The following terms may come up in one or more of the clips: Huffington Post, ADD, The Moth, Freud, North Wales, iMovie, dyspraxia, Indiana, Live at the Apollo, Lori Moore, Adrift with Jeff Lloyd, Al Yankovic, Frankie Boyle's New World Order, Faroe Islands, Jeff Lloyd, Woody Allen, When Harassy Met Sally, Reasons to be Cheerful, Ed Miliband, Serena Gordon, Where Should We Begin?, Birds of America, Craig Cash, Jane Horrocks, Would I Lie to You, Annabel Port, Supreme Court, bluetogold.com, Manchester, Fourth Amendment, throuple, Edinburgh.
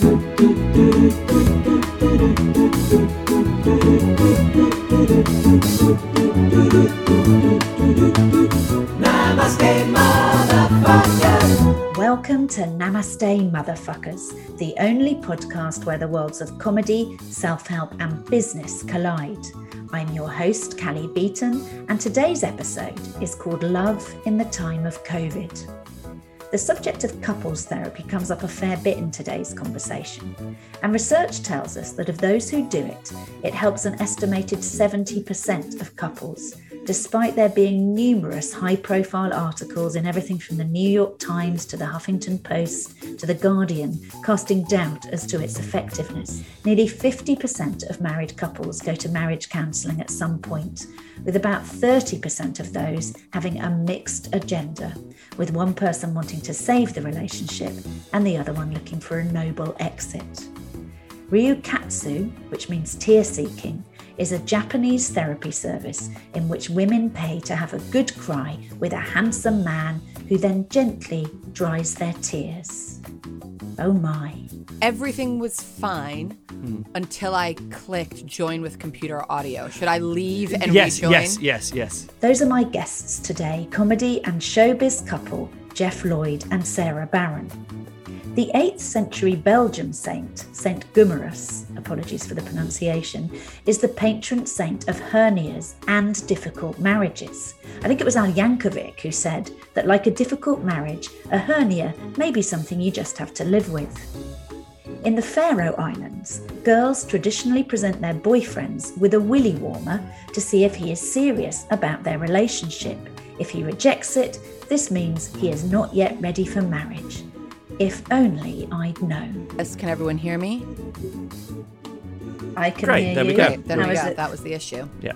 Namaste Motherfuckers! Welcome to Namaste Motherfuckers, the only podcast where the worlds of comedy, self-help and business collide. I'm your host, Callie Beaton, and today's episode is called Love in the Time of COVID. The subject of couples therapy comes up a fair bit in today's conversation, and research tells us that of those who do it, it helps an estimated 70% of couples, despite there being numerous high-profile articles in everything from the New York Times to the Huffington Post to the Guardian, casting doubt as to its effectiveness. Nearly 50% of married couples go to marriage counselling at some point, with about 30% of those having a mixed agenda, with one person wanting to save the relationship and the other one looking for a noble exit. Ryukatsu, which means tear-seeking, is a Japanese therapy service in which women pay to have a good cry with a handsome man who then gently dries their tears. Oh my. Everything was fine until I clicked join with computer audio. Should I leave and rejoin? Yes. Those are my guests today, comedy and showbiz couple Jeff Lloyd and Sarah Barron. The 8th century Belgian saint, Saint Gummarus, apologies for the pronunciation, is the patron saint of hernias and difficult marriages. I think it was Al Yankovic who said that, like a difficult marriage, a hernia may be something you just have to live with. In the Faroe Islands, girls traditionally present their boyfriends with a willy warmer to see if he is serious about their relationship. If he rejects it, this means he is not yet ready for marriage. If only I'd known. Can everyone hear me? I can hear you. There we go. That was the issue. Yeah.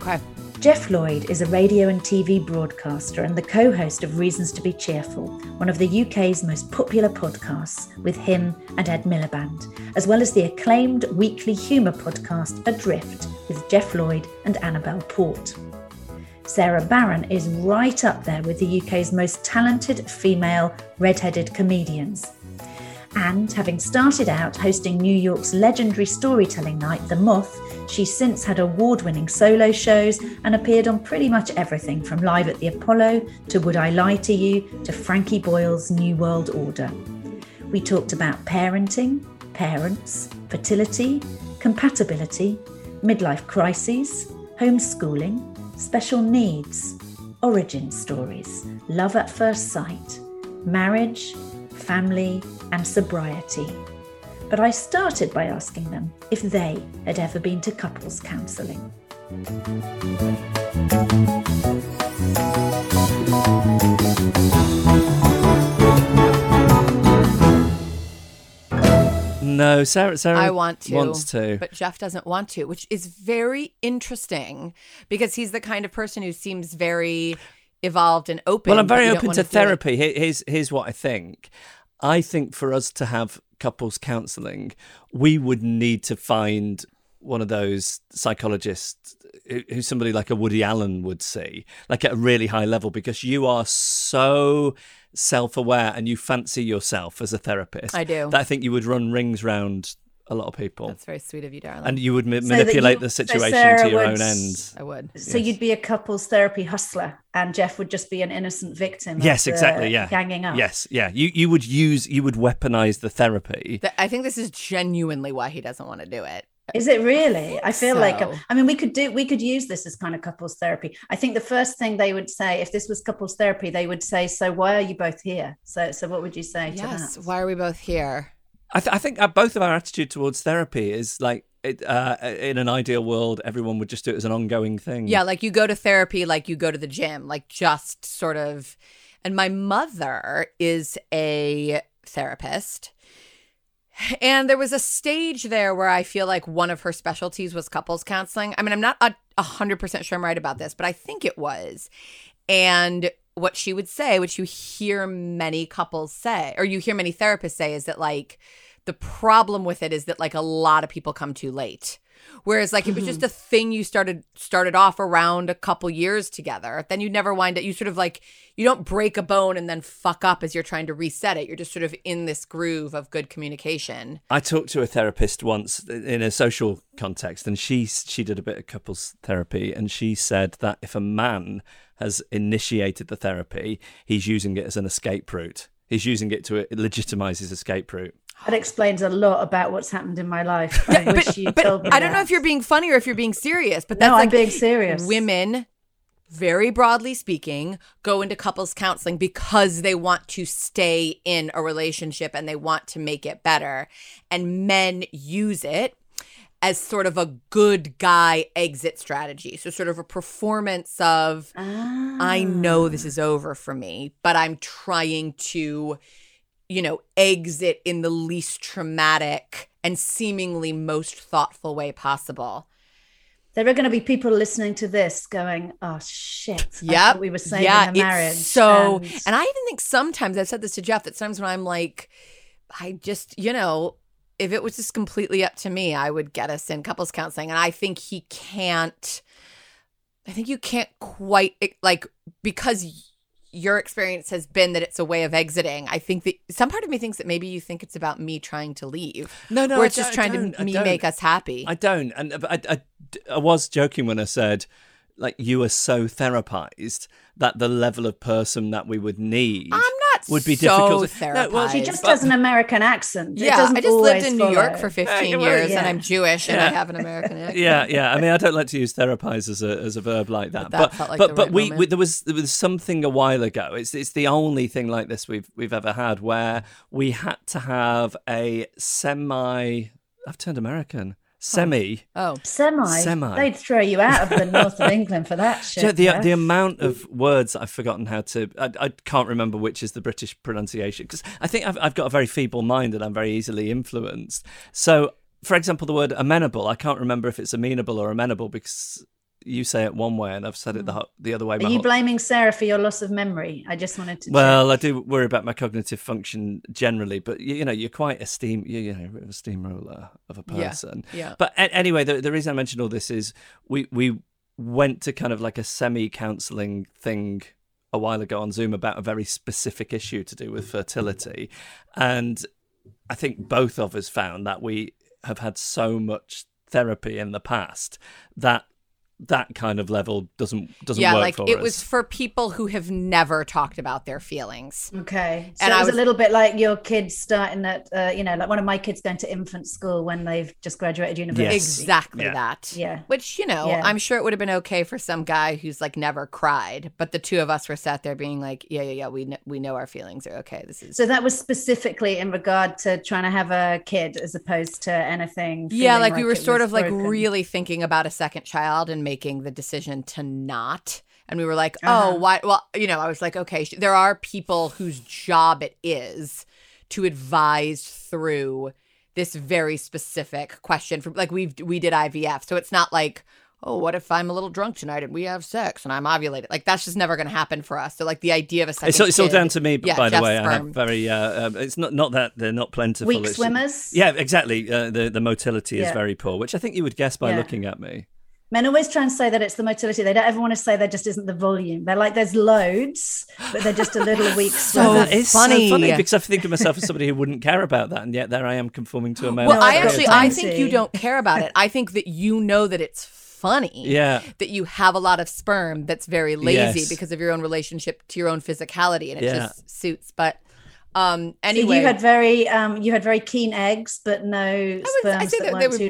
Okay. Jeff Lloyd is a radio and TV broadcaster and the co-host of Reasons to be Cheerful, one of the UK's most popular podcasts, with him and Ed Miliband, as well as the acclaimed weekly humour podcast Adrift with Jeff Lloyd and Annabel Port. Sarah Barron is right up there with the UK's most talented female red-headed comedians. And having started out hosting New York's legendary storytelling night, The Moth, she's since had award-winning solo shows and appeared on pretty much everything from Live at the Apollo to Would I Lie to You to Frankie Boyle's New World Order. We talked about parenting, parents, fertility, compatibility, midlife crises, homeschooling, special needs, origin stories, love at first sight, marriage, family, and sobriety. But I started by asking them if they had ever been to couples counselling. No, Sarah I want to, wants to. But Jeff doesn't want to, which is very interesting because he's the kind of person who seems very evolved and open. Well, I'm very open to therapy. Here's what I think. I think for us to have couples counselling, we would need to find one of those psychologists who somebody like a Woody Allen would see, like at a really high level, because you are so self-aware and you fancy yourself as a therapist. I do. That I think you would run rings round a lot of people. That's very sweet of you, darling. And you would manipulate the situation to your own ends. I would. So you'd be a couples therapy hustler, and Jeff would just be an innocent victim. Yes, exactly. Yeah, ganging up. Yes, yeah. You would weaponize the therapy. I think this is genuinely why he doesn't want to do it. Is it really? I feel so. We could use this as kind of couples therapy. I think the first thing they would say, if this was couples therapy, they would say, "So why are you both here?" So what would you say to that? Yes, why are we both here? I think both of our attitude towards therapy is like, in an ideal world, everyone would just do it as an ongoing thing. Yeah, like you go to therapy, like you go to the gym, like just sort of. And my mother is a therapist. And there was a stage there where I feel like one of her specialties was couples counseling. I mean, I'm not 100% sure I'm right about this, but I think it was. And what she would say, which you hear many couples say, or you hear many therapists say, is that like the problem with it is that like a lot of people come too late. Whereas like it was just a thing you started off around a couple years together. Then you never wind it. You sort of like, you don't break a bone and then fuck up as you're trying to reset it. You're just sort of in this groove of good communication. I talked to a therapist once in a social context, and she did a bit of couples therapy, and she said that if a man has initiated the therapy, he's using it as an escape route. He's using it to legitimize his escape route. That explains a lot about what's happened in my life. I wish you told me. I don't know if you're being funny or if you're being serious, but that's I'm being serious. Women, very broadly speaking, go into couples counseling because they want to stay in a relationship and they want to make it better. And men use it as sort of a good guy exit strategy. So sort of a performance of, I know this is over for me, but I'm trying to, you know, exit in the least traumatic and seemingly most thoughtful way possible. There are going to be people listening to this going, oh, shit. Yeah. We were saving a marriage. So, and I even think sometimes, I've said this to Jeff, that sometimes when I'm like, I just, you know, if it was just completely up to me, I would get us in couples counseling. And I think you can't quite, like, because your experience has been that it's a way of exiting. I think that some part of me thinks that maybe you think it's about me trying to leave. No. Or it's just trying to make us happy. I don't. And I was joking when I said, like, you are so therapized that the level of person that we would need would be difficult. No, well, she just does an American accent. Yeah, I just lived in New York for 15 years, and I'm Jewish, and I have an American accent. Yeah. I mean, I don't like to use therapize as a verb like that. But there was something a while ago. It's the only thing like this we've ever had where we had to have a semi. I've turned American. Semi. They'd throw you out of the north of England for that shit. The amount of words I've forgotten how to. I can't remember which is the British pronunciation, because I think I've got a very feeble mind and I'm very easily influenced. So, for example, the word amenable, I can't remember if it's amenable or amenable because you say it one way and I've said it the other way. Are you blaming Sarah for your loss of memory? I just wanted to. Well, check. I do worry about my cognitive function generally, but you know, you're quite a bit of a steamroller of a person. Yeah. But anyway, the reason I mentioned all this is we went to kind of like a semi-counselling thing a while ago on Zoom about a very specific issue to do with fertility, and I think both of us found that we have had so much therapy in the past that kind of level doesn't work for us. Yeah, like it was for people who have never talked about their feelings. Okay, so it was a little bit like your kids starting at, like one of my kids going to infant school when they've just graduated university. Yes. Exactly that. Yeah. Which, I'm sure it would have been okay for some guy who's like never cried, but the two of us were sat there being like, we know our feelings are okay. This is. So that was specifically in regard to trying to have a kid as opposed to anything. Yeah, like we were sort of broken. Like really thinking about a second child and making the decision to not. And we were like, why? Well, I was like, okay, there are people whose job it is to advise through this very specific question. From like we did IVF, so it's not like, oh, what if I'm a little drunk tonight and we have sex and I'm ovulated? Like that's just never going to happen for us. So like the idea of a second, it's all down to me. But by the way, sperm. I have very. It's not that they're not plentiful. Weak swimmers. Yeah, exactly. The motility is very poor, which I think you would guess by looking at me. Men always try and say that it's the motility. They don't ever want to say there just isn't the volume. They're like, there's loads, but they're just a little weak. So that is funny. So funny, because I think of myself as somebody who wouldn't care about that, and yet there I am conforming to a male. Well, I think you don't care about it. I think that you know that it's funny that you have a lot of sperm that's very lazy because of your own relationship to your own physicality, and it just suits. But anyway, so you had very keen eggs, but no sperm. I think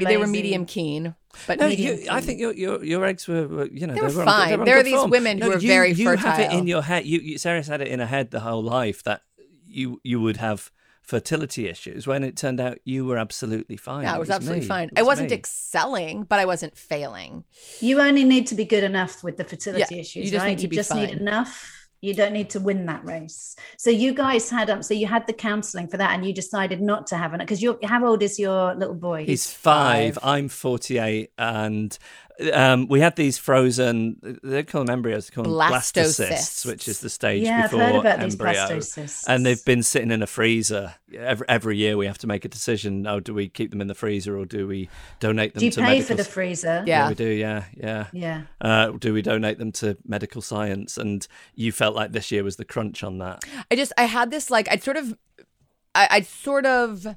they were medium keen. But no, I think your eggs were, you know, they were fine. There are these women who are very fertile. You have it in your head. Sarah's had it in her head the whole life that you would have fertility issues. When it turned out you were absolutely fine. Yeah, I was absolutely fine. I wasn't excelling, but I wasn't failing. You only need to be good enough with the fertility issues, right? You just need enough. You don't need to win that race. So you guys had so you had the counselling for that, and you decided not to have it because how old is your little boy? He's 5. I'm 48, and we had these frozen. They call them embryos. They call them blastocysts, which is the stage before embryo. Yeah, I've heard about these blastocysts. And they've been sitting in a freezer. Every year we have to make a decision. Oh, do we keep them in the freezer or do we donate them? Do you pay for the freezer? Yeah, we do. Yeah. Do we donate them to medical science? And you felt like this year was the crunch on that. I had this like I'd sort of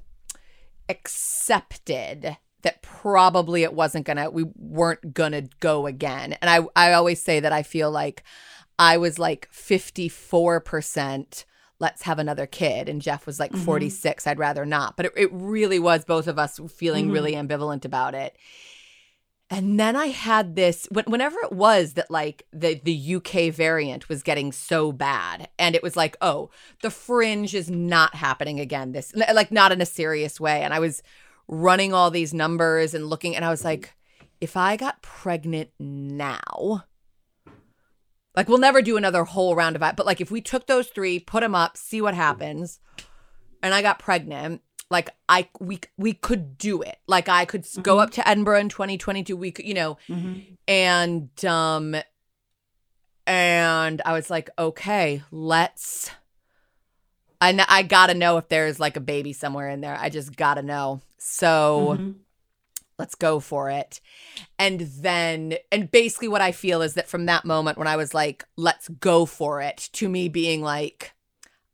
accepted that probably we weren't gonna go again. And I always say that I feel like I was like 54%, let's have another kid. And Jeff was like 46, I'd rather not. But it really was both of us feeling really ambivalent about it. And then I had this, whenever it was that like the UK variant was getting so bad, and it was like, oh, the fringe is not happening again. This, like, not in a serious way. And I was running all these numbers and looking, and I was like, if I got pregnant now, like, we'll never do another whole round of it, but like if we took those 3, put them up, see what happens, and I got pregnant, like we could do it. Like I could go up to Edinburgh in 2022. We could, you know, and I was like, okay, let's. And I gotta know if there's like a baby somewhere in there. I just gotta know. So let's go for it. And then, and basically what I feel is that from that moment when I was like, let's go for it, to me being like,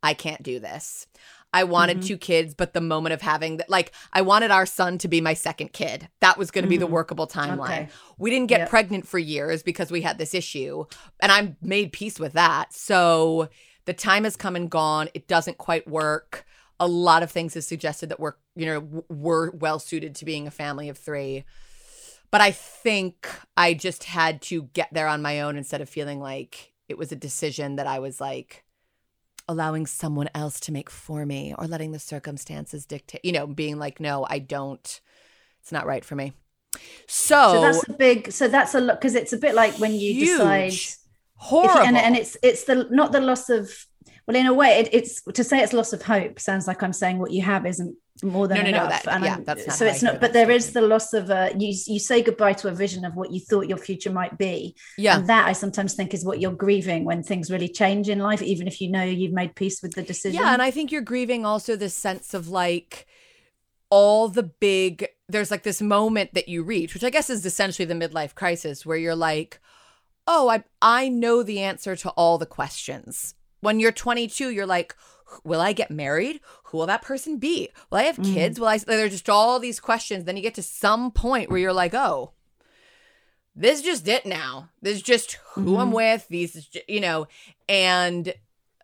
I can't do this. I wanted 2 kids, but the moment of having that, like, I wanted our son to be my second kid. That was going to be the workable timeline. Okay. We didn't get pregnant for years because we had this issue, and I made peace with that. So the time has come and gone. It doesn't quite work. A lot of things have suggested that we're well suited to being a family of 3. But I think I just had to get there on my own instead of feeling like it was a decision that I was like allowing someone else to make for me or letting the circumstances dictate, you know, being like, no, I don't. It's not right for me. So that's a big, lot, because it's a bit like when you huge, decide. Horrible. And it's the not the loss of. Well, in a way, it's to say it's loss of hope sounds like I'm saying what you have isn't more than enough. That's not so it's not. But there is the loss of you say goodbye to a vision of what you thought your future might be. Yeah, and that I sometimes think is what you're grieving when things really change in life, even if you know you've made peace with the decision. Yeah, and I think you're grieving also this sense of like all the big. There's like this moment that you reach, which I guess is essentially the midlife crisis, where you're like, oh, I know the answer to all the questions. When you're 22, you're like, will I get married? Who will that person be? Will I have kids? Will I? There are just all these questions. Then you get to some point where you're like, oh, this is just it now. This is just who I'm with. These, you know, and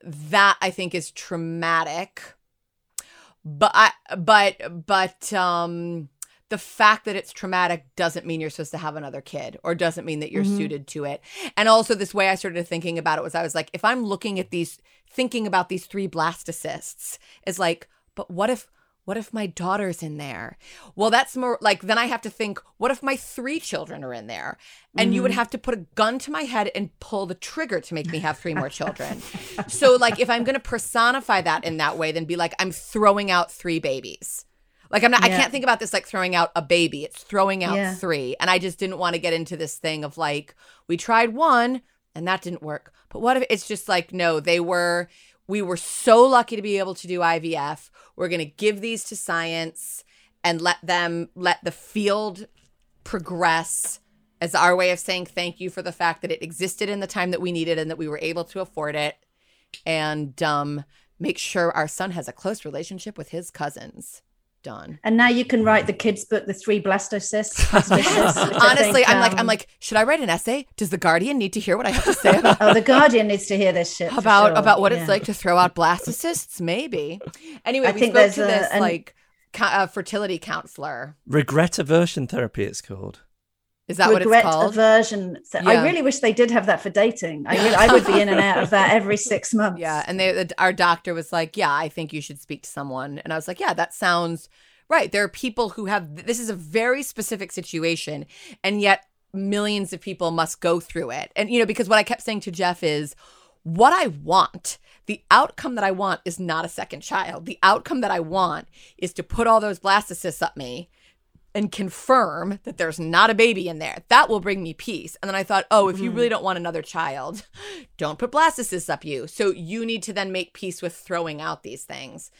that I think is traumatic. But the fact that it's traumatic doesn't mean you're supposed to have another kid, or doesn't mean that you're suited to it. And also this way I started thinking about it was I was like, if I'm looking at these, thinking about these 3 blastocysts, is like, but what if my daughter's in there? Well, that's more like, then I have to think, what if my 3 children are in there? And you would have to put a gun to my head and pull the trigger to make me have 3 more children. So like, if I'm going to personify that in that way, then be like, I'm throwing out 3 babies. Like I'm not, I can't think about this like throwing out a baby. It's throwing out 3. And I just didn't want to get into this thing of like, we tried 1 and that didn't work. But what if it's just like, no, we were so lucky to be able to do IVF. We're going to give these to science and let the field progress as our way of saying thank you for the fact that it existed in the time that we needed and that we were able to afford it, and make sure our son has a close relationship with his cousins. Done. And now you can write the kids' book, The Three Blastocysts. Yes. Honestly, I'm like, should I write an essay? Does The Guardian need to hear what I have to say about The Guardian needs to hear this shit. About what it's like to throw out blastocysts, maybe. Anyway, I think spoke to this fertility counselor. Regret aversion therapy, it's called. Is that what it's called? Regret aversion. Yeah. I really wish they did have that for dating. I would be in and out of that every 6 months. Yeah, and our doctor was like, yeah, I think you should speak to someone. And I was like, yeah, that sounds right. There are people who have – this is a very specific situation, and yet millions of people must go through it. And, you know, because what I kept saying to Jeff is what I want – the outcome that I want is not a second child. The outcome that I want is to put all those blastocysts up me and confirm that there's not a baby in there. That will bring me peace. And then I thought, oh, if you really don't want another child, don't put blastocysts up you. So you need to then make peace with throwing out these things.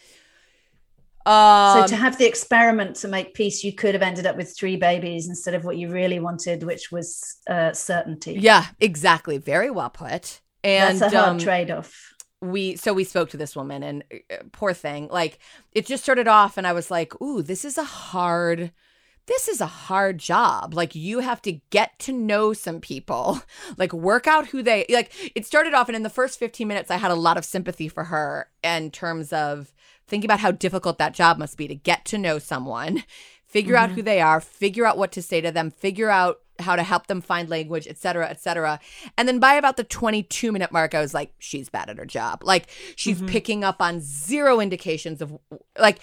So to have the experiment to make peace, you could have ended up with 3 babies instead of what you really wanted, which was certainty. Yeah, exactly. Very well put. And that's a hard trade-off. We spoke to this woman, and poor thing, like, it just started off and I was like, ooh, this is a hard job. Like, you have to get to know some people, like, work out who they, like, it started off. And in the first 15 minutes, I had a lot of sympathy for her in terms of thinking about how difficult that job must be to get to know someone, figure out who they are, figure out what to say to them, figure out how to help them find language, et cetera, et cetera. And then by about the 22-minute mark, I was like, she's bad at her job. Like, she's picking up on zero indications of, like,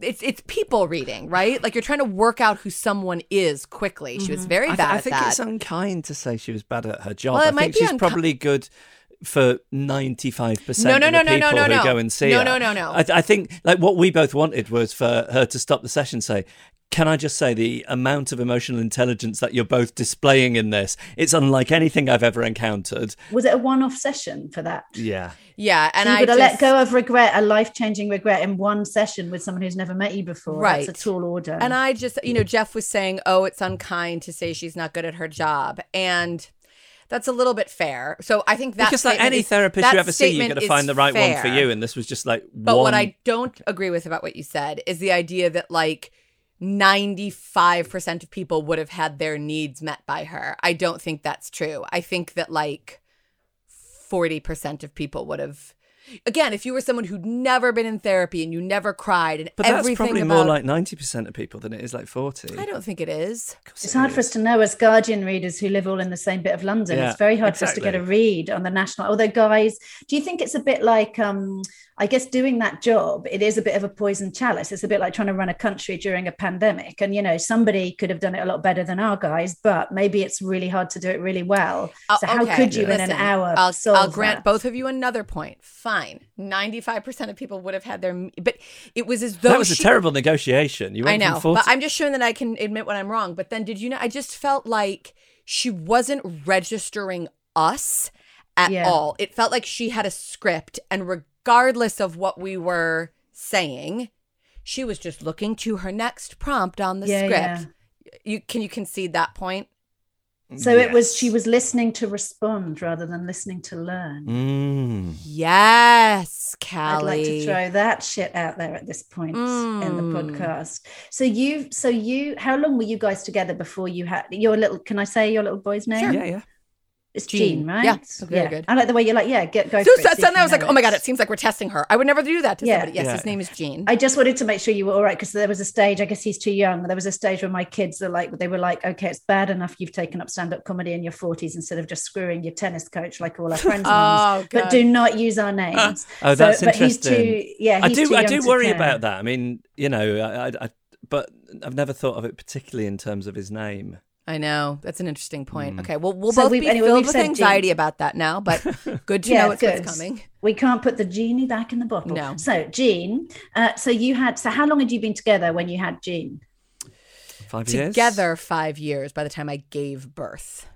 it's people reading, right? Like, you're trying to work out who someone is quickly. She was very bad at that. I think it's unkind to say she was bad at her job. Well, I think she's probably good for 95% of the people who go and see her. No. I think, like, what we both wanted was for her to stop the session and say, can I just say the amount of emotional intelligence that you're both displaying in this? It's unlike anything I've ever encountered. Was it a one-off session for that? Yeah. Yeah. And so you got to let go of regret, a life-changing regret in one session with someone who's never met you before. Right. That's a tall order. And I just, you know, Jeff was saying, oh, it's unkind to say she's not good at her job. And that's a little bit fair. So I think that, because like any therapist you ever see, you're going to find the right one for you. And this was just like one. But what I don't agree with about what you said is the idea that, like, 95% of people would have had their needs met by her. I don't think that's true. I think that, like, 40% of people would have. Again, if you were someone who'd never been in therapy and you never cried and everything. But that's probably more like 90% of people than it is like 40. I don't think it is. It's hard for us to know as Guardian readers who live all in the same bit of London. Yeah, it's very hard for us to get a read on the national. Although, guys, do you think it's a bit like, I guess doing that job, it is a bit of a poison chalice. It's a bit like trying to run a country during a pandemic. And, you know, somebody could have done it a lot better than our guys, but maybe it's really hard to do it really well. So how could you in an hour I'll grant both of you another point. Fine. 95% of people would have had their... But it was as though... That was a terrible negotiation. You went from 40. But I'm just showing that I can admit when I'm wrong. But then, did you know, I just felt like she wasn't registering us at all. It felt like she had a script, and regardless of what we were saying, she was just looking to her next prompt on the script. Yeah. Can you concede that point? So yes. It was, she was listening to respond rather than listening to learn. Yes, Callie. I'd like to throw that shit out there at this point in the podcast. So you, how long were you guys together before you had your little, can I say your little boy's name? Sure. Yeah. It's Jean, right? Yeah, very good. I like the way you're like, go for it. So suddenly I was like, oh my God, it seems like we're testing her. I would never do that to somebody. Yes, his name is Jean. I just wanted to make sure you were all right, because there was a stage, I guess he's too young. There was a stage where my kids are like, they were like, okay, it's bad enough you've taken up stand-up comedy in your 40s instead of just screwing your tennis coach like all our friends. But do not use our names. That's interesting. But he's too, I do worry about that. I mean, you know, but I've never thought of it particularly in terms of his name. I know. That's an interesting point. Okay. Well, we'll both be filled with anxiety about that now, but good to know what's coming. We can't put the genie back in the bottle. No. So, Jean, so how long had you been together when you had Jean? 5 years. Together 5 years by the time I gave birth.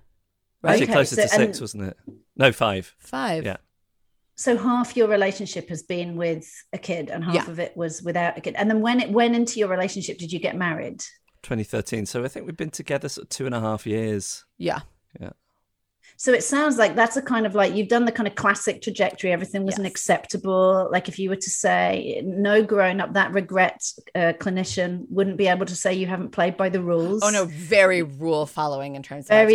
Right? Actually, closer to 6, wasn't it? No, 5. 5. Yeah. So half your relationship has been with a kid and half of it was without a kid. And then when into your relationship did you get married? 2013. So I think we've been together sort of 2.5 years. Yeah. Yeah. So it sounds like that's a kind of like you've done the kind of classic trajectory. Everything was an acceptable, like if you were to say no grown up, that regret clinician wouldn't be able to say you haven't played by the rules. Oh, no. Very rule following in terms of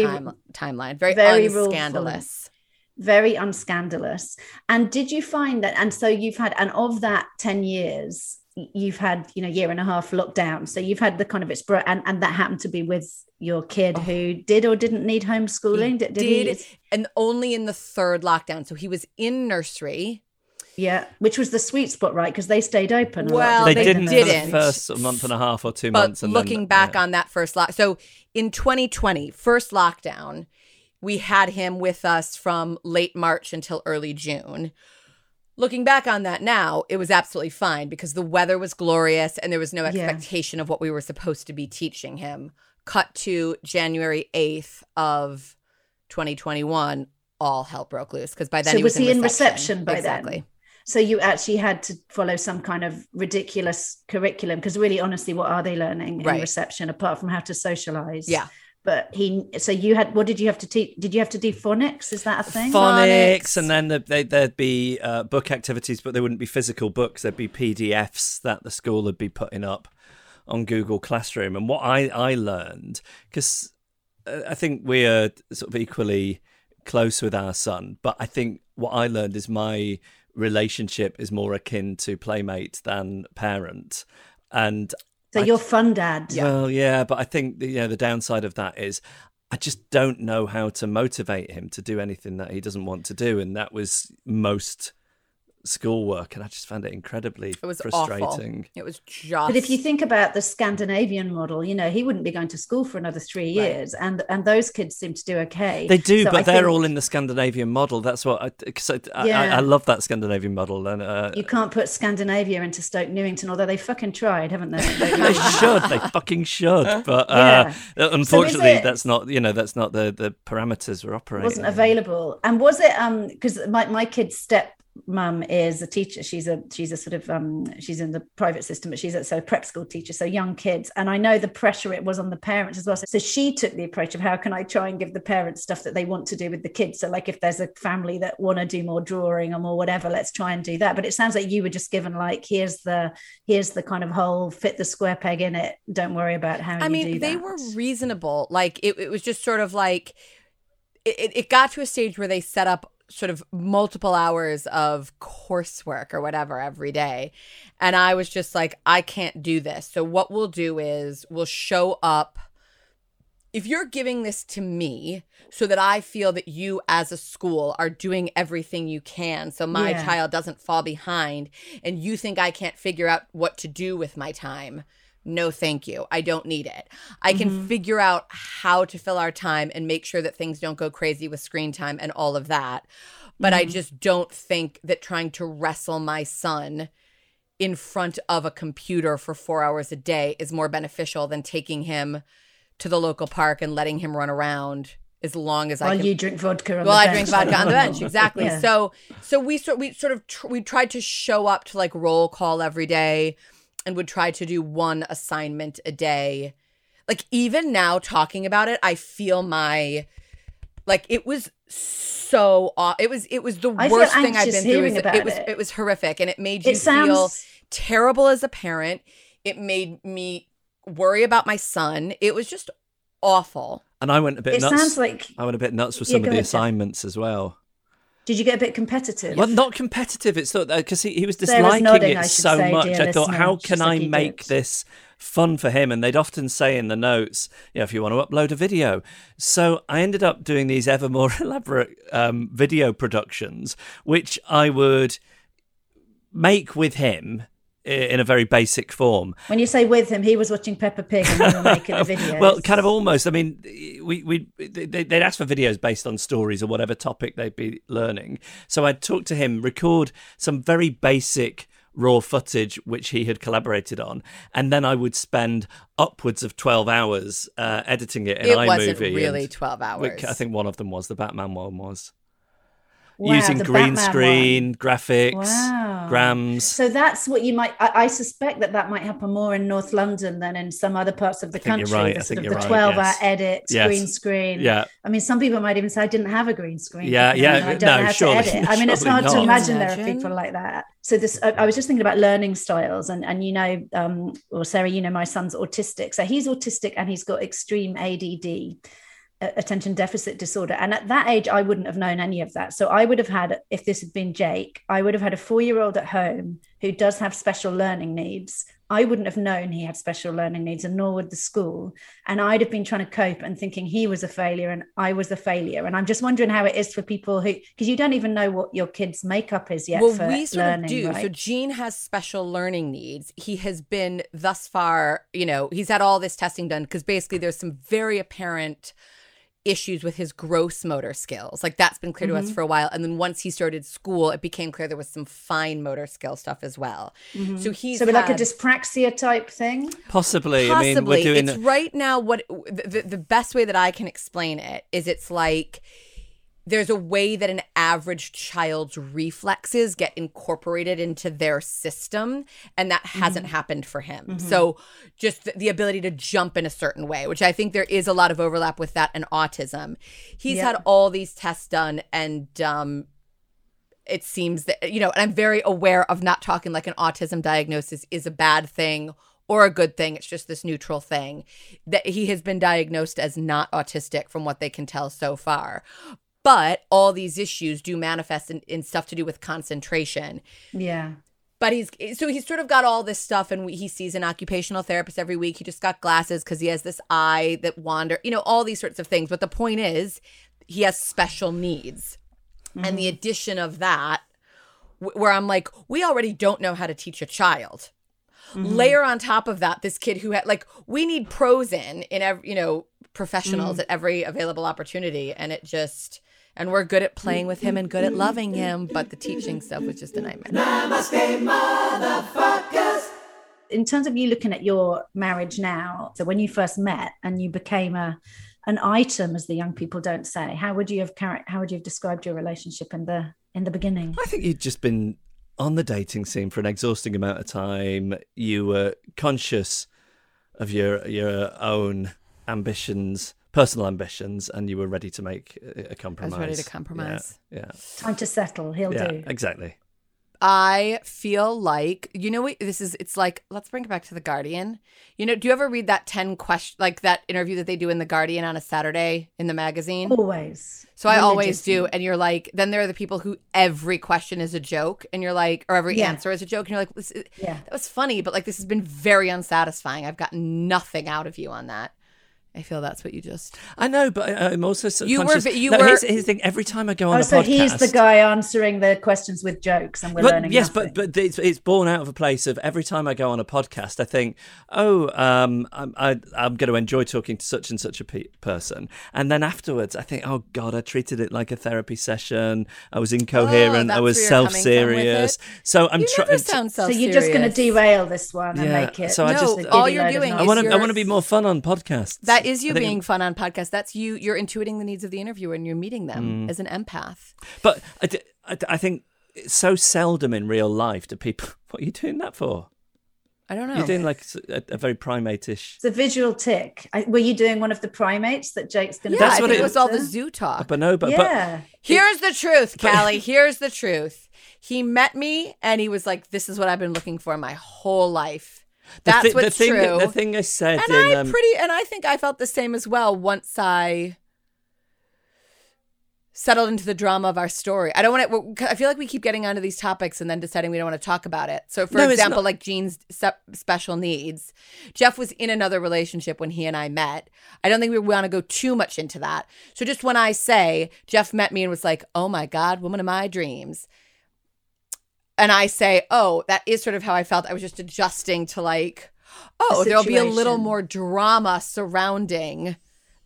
timeline. Very unscandalous. Very unscandalous. And did you find that? And so you've had, and of that 10 years, you've had, you know, 1.5 year lockdown. So you've had the kind of it's brought, and that happened to be with your kid who did or didn't need homeschooling. He did he? And only in the third lockdown. So he was in nursery. Yeah, which was the sweet spot, right? Because they stayed open. Well, they didn't for the first month and a half or 2 months. And looking back on that first lock. So in 2020, first lockdown, we had him with us from late March until early June. Looking back on that now, it was absolutely fine because the weather was glorious and there was no expectation of what we were supposed to be teaching him. Cut to January 8th of 2021, all hell broke loose because by then so he was in reception. By then? So you actually had to follow some kind of ridiculous curriculum because really, honestly, what are they learning in reception apart from how to socialize? Yeah. But so you had, what did you have to teach? Did you have to do phonics? Is that a thing? Phonics. And then there'd be book activities, but they wouldn't be physical books. There'd be PDFs that the school would be putting up on Google Classroom. And what I learned, because I think we are sort of equally close with our son, but I think what I learned is my relationship is more akin to playmate than parent. And so you're fun dad. Well, yeah, but I think the downside of that is I just don't know how to motivate him to do anything that he doesn't want to do, and that was most schoolwork, and I just found it incredibly frustrating. Awful. It was just. But if you think about the Scandinavian model, you know, he wouldn't be going to school for another 3 years, and those kids seem to do okay. They do, so but they're all in the Scandinavian model. That's what I love that Scandinavian model. And you can't put Scandinavia into Stoke Newington, although they fucking tried, haven't they? They should. They fucking should. But unfortunately, so that's not the parameters we're operating. Wasn't available, and was it? Because my kid's step mum is a teacher. She's a sort of she's in the private system, but she's a prep school teacher, so young kids, and I know the pressure it was on the parents as well, so she took the approach of how can I try and give the parents stuff that they want to do with the kids. So like if there's a family that want to do more drawing or more whatever, let's try and do that. But it sounds like you were just given like here's the kind of whole fit the square peg in it, don't worry about how I mean do they that. Were reasonable, like it was just sort of like it got to a stage where they set up sort of multiple hours of coursework or whatever every day. And I was just like, I can't do this. So what we'll do is we'll show up. If you're giving this to me so that I feel that you as a school are doing everything you can so my child doesn't fall behind and you think I can't figure out what to do with my time, no, thank you. I don't need it. I can figure out how to fill our time and make sure that things don't go crazy with screen time and all of that. But I just don't think that trying to wrestle my son in front of a computer for 4 hours a day is more beneficial than taking him to the local park and letting him run around as long as I can. While you drink vodka on the bench. Well, I drink vodka on the bench, exactly. Yeah. So we tried to show up to like roll call every day, and would try to do one assignment a day. Like even now talking about it, I feel it was so off. It was the worst thing I've been through. It was horrific, and it made you feel terrible as a parent. It made me worry about my son. It was just awful. And I went a bit nuts. It sounds like I went a bit nuts with some of the assignments as well. Did you get a bit competitive? Well, not competitive. It's not because he was disliking it so much. I thought, how can I make this fun for him? And they'd often say in the notes, if you want to upload a video. So I ended up doing these ever more elaborate video productions, which I would make with him in a very basic form. When you say with him, he was watching Peppa Pig and we were making a video. Well, kind of almost. I mean, they'd ask for videos based on stories or whatever topic they'd be learning. So I'd talk to him, record some very basic raw footage which he had collaborated on, and then I would spend upwards of 12 hours editing it in iMovie. It wasn't really 12 hours. I think one of them was. The Batman one was. using green Batman screen, graphics, grams. So that's what you might, I suspect that might happen more in North London than in some other parts of the country. You're right. The sort of the 12-hour edit, green screen. Yeah. I mean, some people might even say, I didn't have a green screen. I don't know how to edit. I mean, it's hard to imagine there are people like that. So this, I was just thinking about learning styles and you know, or Sarah, you know, my son's autistic. So he's autistic and he's got extreme ADD, attention deficit disorder. And at that age, I wouldn't have known any of that. So I would have had, if this had been Jake, I would have had a 4-year-old at home who does have special learning needs. I wouldn't have known he had special learning needs, and nor would the school. And I'd have been trying to cope and thinking he was a failure and I was a failure. And I'm just wondering how it is for people who, because you don't even know what your kid's makeup is yet. Well, for we sort learning, of do. Right? So Gene has special learning needs. He has been thus far, you know, he's had all this testing done because basically there's some very apparent issues with his gross motor skills. Like that's been clear to us for a while. And then once he started school, it became clear there was some fine motor skill stuff as well. So he's like a dyspraxia type thing? Possibly. I mean, we're doing it's right now what the best way that I can explain it is it's like there's a way that an average child's reflexes get incorporated into their system. And that hasn't happened for him. So just the ability to jump in a certain way, which I think there is a lot of overlap with that and autism. He's had all these tests done. And it seems that, you know, and I'm very aware of not talking like an autism diagnosis is a bad thing or a good thing. It's just this neutral thing that he has been diagnosed as not autistic from what they can tell so far. But all these issues do manifest in stuff to do with concentration. Yeah. But he's sort of got all this stuff, and he sees an occupational therapist every week. He just got glasses because he has this eye that wander, you know, all these sorts of things. But the point is he has special needs. And the addition of that, where I'm like, we already don't know how to teach a child. Layer on top of that, this kid who had like, we need pros in every, you know, professionals at every available opportunity. And it just... And we're good at playing with him and good at loving him, but the teaching stuff was just a nightmare. Namaste, motherfuckers. In terms of you looking at your marriage now, so when you first met and you became an item, as the young people don't say, how would you have described your relationship in the beginning? I think you'd just been on the dating scene for an exhausting amount of time. You were conscious of your own ambitions. Personal ambitions, and you were ready to make a compromise. I was ready to compromise. Yeah. Time to settle. He'll do. Exactly. I feel like, you know what this is, it's like, let's bring it back to The Guardian. You know, do you ever read that 10 question, like that interview that they do in The Guardian on a Saturday in the magazine? Always. So I always do. And you're like, then there are the people who every question is a joke and you're like, or every answer is a joke. And you're like, that was funny, but like, this has been very unsatisfying. I've gotten nothing out of you on that. I feel that's what you just... I know, but I'm also subconscious. Here's the thing. Every time I go on a podcast... he's the guy answering the questions with jokes and we're learning Yes, nothing. but it's born out of a place of every time I go on a podcast, I think, I'm going to enjoy talking to such and such a person. And then afterwards, I think, oh, God, I treated it like a therapy session. I was incoherent. I was self-serious. So I'm trying... So you're just going to derail this one and make it... all you're doing is... I want to be more fun on podcasts. That is you being fun on podcasts. That's you. You're intuiting the needs of the interviewer and you're meeting them as an empath. But I think it's so seldom in real life do people, what are you doing that for? I don't know. You're doing like a very primate-ish. It's a visual tick. Were you doing one of the primates that Jake's going to do? Yeah, I think it was all the zoo talk. A bonobo. Yeah. But here's the truth, Callie. Here's the truth. He met me and he was like, this is what I've been looking for my whole life. That's true. The thing I said, and I think I felt the same as well once I settled into the drama of our story. I feel like we keep getting onto these topics and then deciding we don't want to talk about it. So, for example, like Gene's special needs, Jeff was in another relationship when he and I met. I don't think we want to go too much into that. So, just when I say Jeff met me and was like, "Oh my God, woman of my dreams." And I say, oh, that is sort of how I felt. I was just adjusting to like, there'll be a little more drama surrounding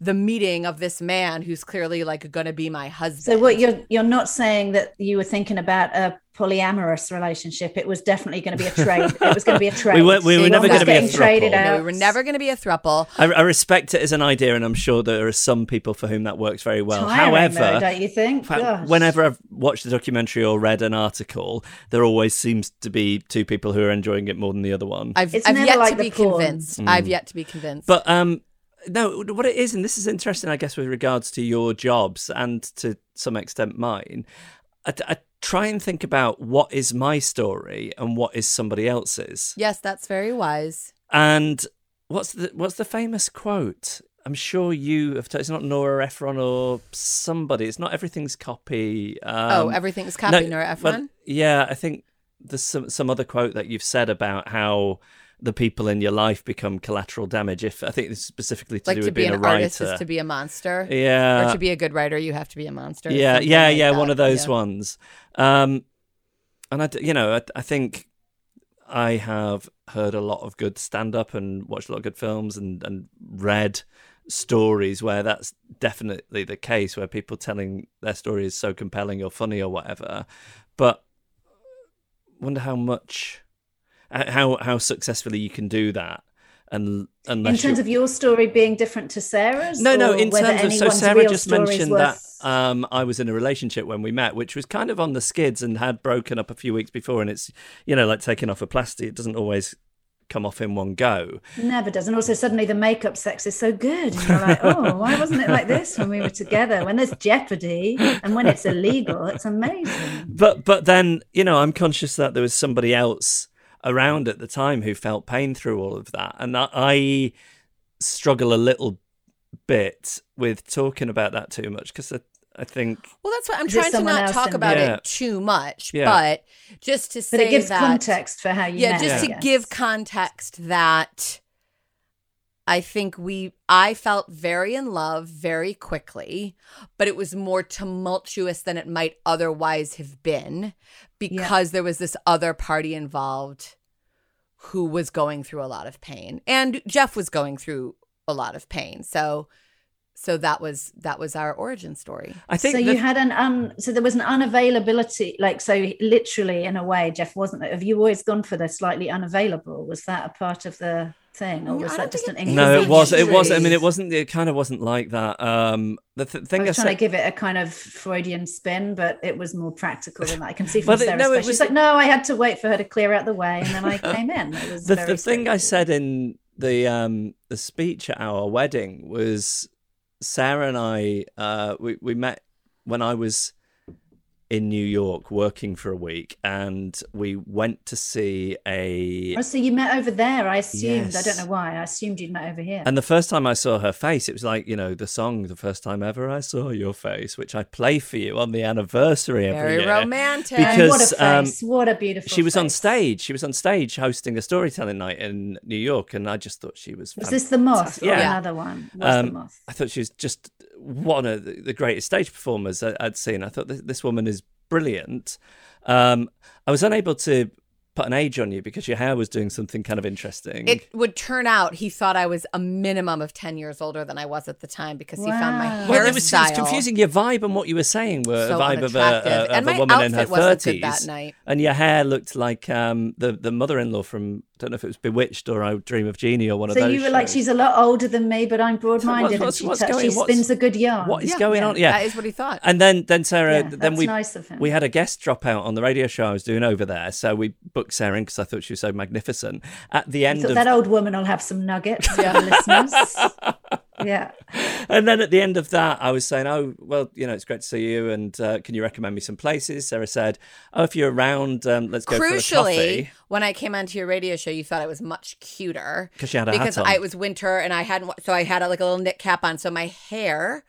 the meeting of this man who's clearly like going to be my husband. So what you're not saying that you were thinking about a polyamorous relationship. It was definitely going to be a trade. It was going to be a trade. we were never going to be a throuple. No, we were never going to be a throuple. I respect it as an idea, and I'm sure there are some people for whom that works very well. Tiring, however, though, don't you think? Gosh. Whenever I've watched a documentary or read an article, there always seems to be two people who are enjoying it more than the other one. I've yet to be convinced. But no, what it is, and this is interesting, I guess, with regards to your jobs and to some extent mine, I try and think about what is my story and what is somebody else's. Yes, that's very wise. And what's the famous quote? I'm sure you have. It's not Nora Ephron or somebody. It's not everything's copy. Everything's copy, no, Nora Ephron? Well, yeah, I think there's some other quote that you've said about how the people in your life become collateral damage. If I think this is specifically to do with being a writer. Like, to be an artist is to be a monster. Yeah. Or to be a good writer, you have to be a monster. Yeah, one of those ones. And I think I have heard a lot of good stand-up and watched a lot of good films and read stories where that's definitely the case, where people telling their story is so compelling or funny or whatever. But I wonder how much... How successfully you can do that, and in terms of your story being different to Sarah's. No. In terms of, so Sarah just mentioned that I was in a relationship when we met, which was kind of on the skids and had broken up a few weeks before, and it's like taking off a plastic, it doesn't always come off in one go. Never does. And also suddenly the makeup sex is so good. And you're like, oh, why wasn't it like this when we were together? When there's jeopardy and when it's illegal, it's amazing. But then I'm conscious that there was somebody else around at the time who felt pain through all of that, and I struggle a little bit with talking about that too much, because I think, well, that's what I'm trying to not talk about it too much, but just to say that it gives context for how you to give context that I think I felt very in love very quickly, but it was more tumultuous than it might otherwise have been because there was this other party involved who was going through a lot of pain. And Jeff was going through a lot of pain. So that was our origin story. I think so there was an unavailability, literally in a way, Jeff wasn't. Have you always gone for the slightly unavailable? Was that a part of the thing, or was that just an English? No, it was. I mean, it wasn't. It kind of wasn't like that. The thing I was trying to give it a kind of Freudian spin, but it was more practical than that. I can see from Sarah's face. She's like, no, I had to wait for her to clear out the way, and then I came in. It was the thing I said in the speech at our wedding was, Sarah and I, we met when I was in New York working for a week, and we went to see a... Oh, so you met over there, I assumed. Yes. I don't know why. I assumed you'd met over here. And the first time I saw her face, it was like, the song, The First Time Ever I Saw Your Face, which I play for you on the anniversary every year. Very romantic. Because, what a face. What a beautiful face. She was on stage hosting a storytelling night in New York, and I just thought she was fantastic. Was this The Moth or another one? Was The Moth? I thought she was just one of the greatest stage performers I'd seen. I thought this woman is brilliant. I was unable to put an age on you because your hair was doing something kind of interesting. It would turn out he thought I was a minimum of 10 years older than I was at the time, because he found my hairstyle. Well, it was confusing. Your vibe and what you were saying were so a vibe of a woman in her 30s. That night. And your hair looked like the mother-in-law from, I don't know if it was Bewitched or I Dream of Jeannie or one of those. So you were shows. Like, she's a lot older than me, but I'm broad-minded, she spins a good yarn. What is going on? Yeah, that is what he thought. And then Sarah, then we had a guest dropout on the radio show I was doing over there, so we booked Sarah in because I thought she was so magnificent. At the end, that old woman will have some nuggets for our listeners. Yeah. And then at the end of that, I was saying, oh, well, it's great to see you. And can you recommend me some places? Sarah said, oh, if you're around, let's go for a coffee. When I came onto your radio show, you thought I was much cuter. Because you had a hat on. Because it was winter and I hadn't. So I had a little knit cap on. So my hair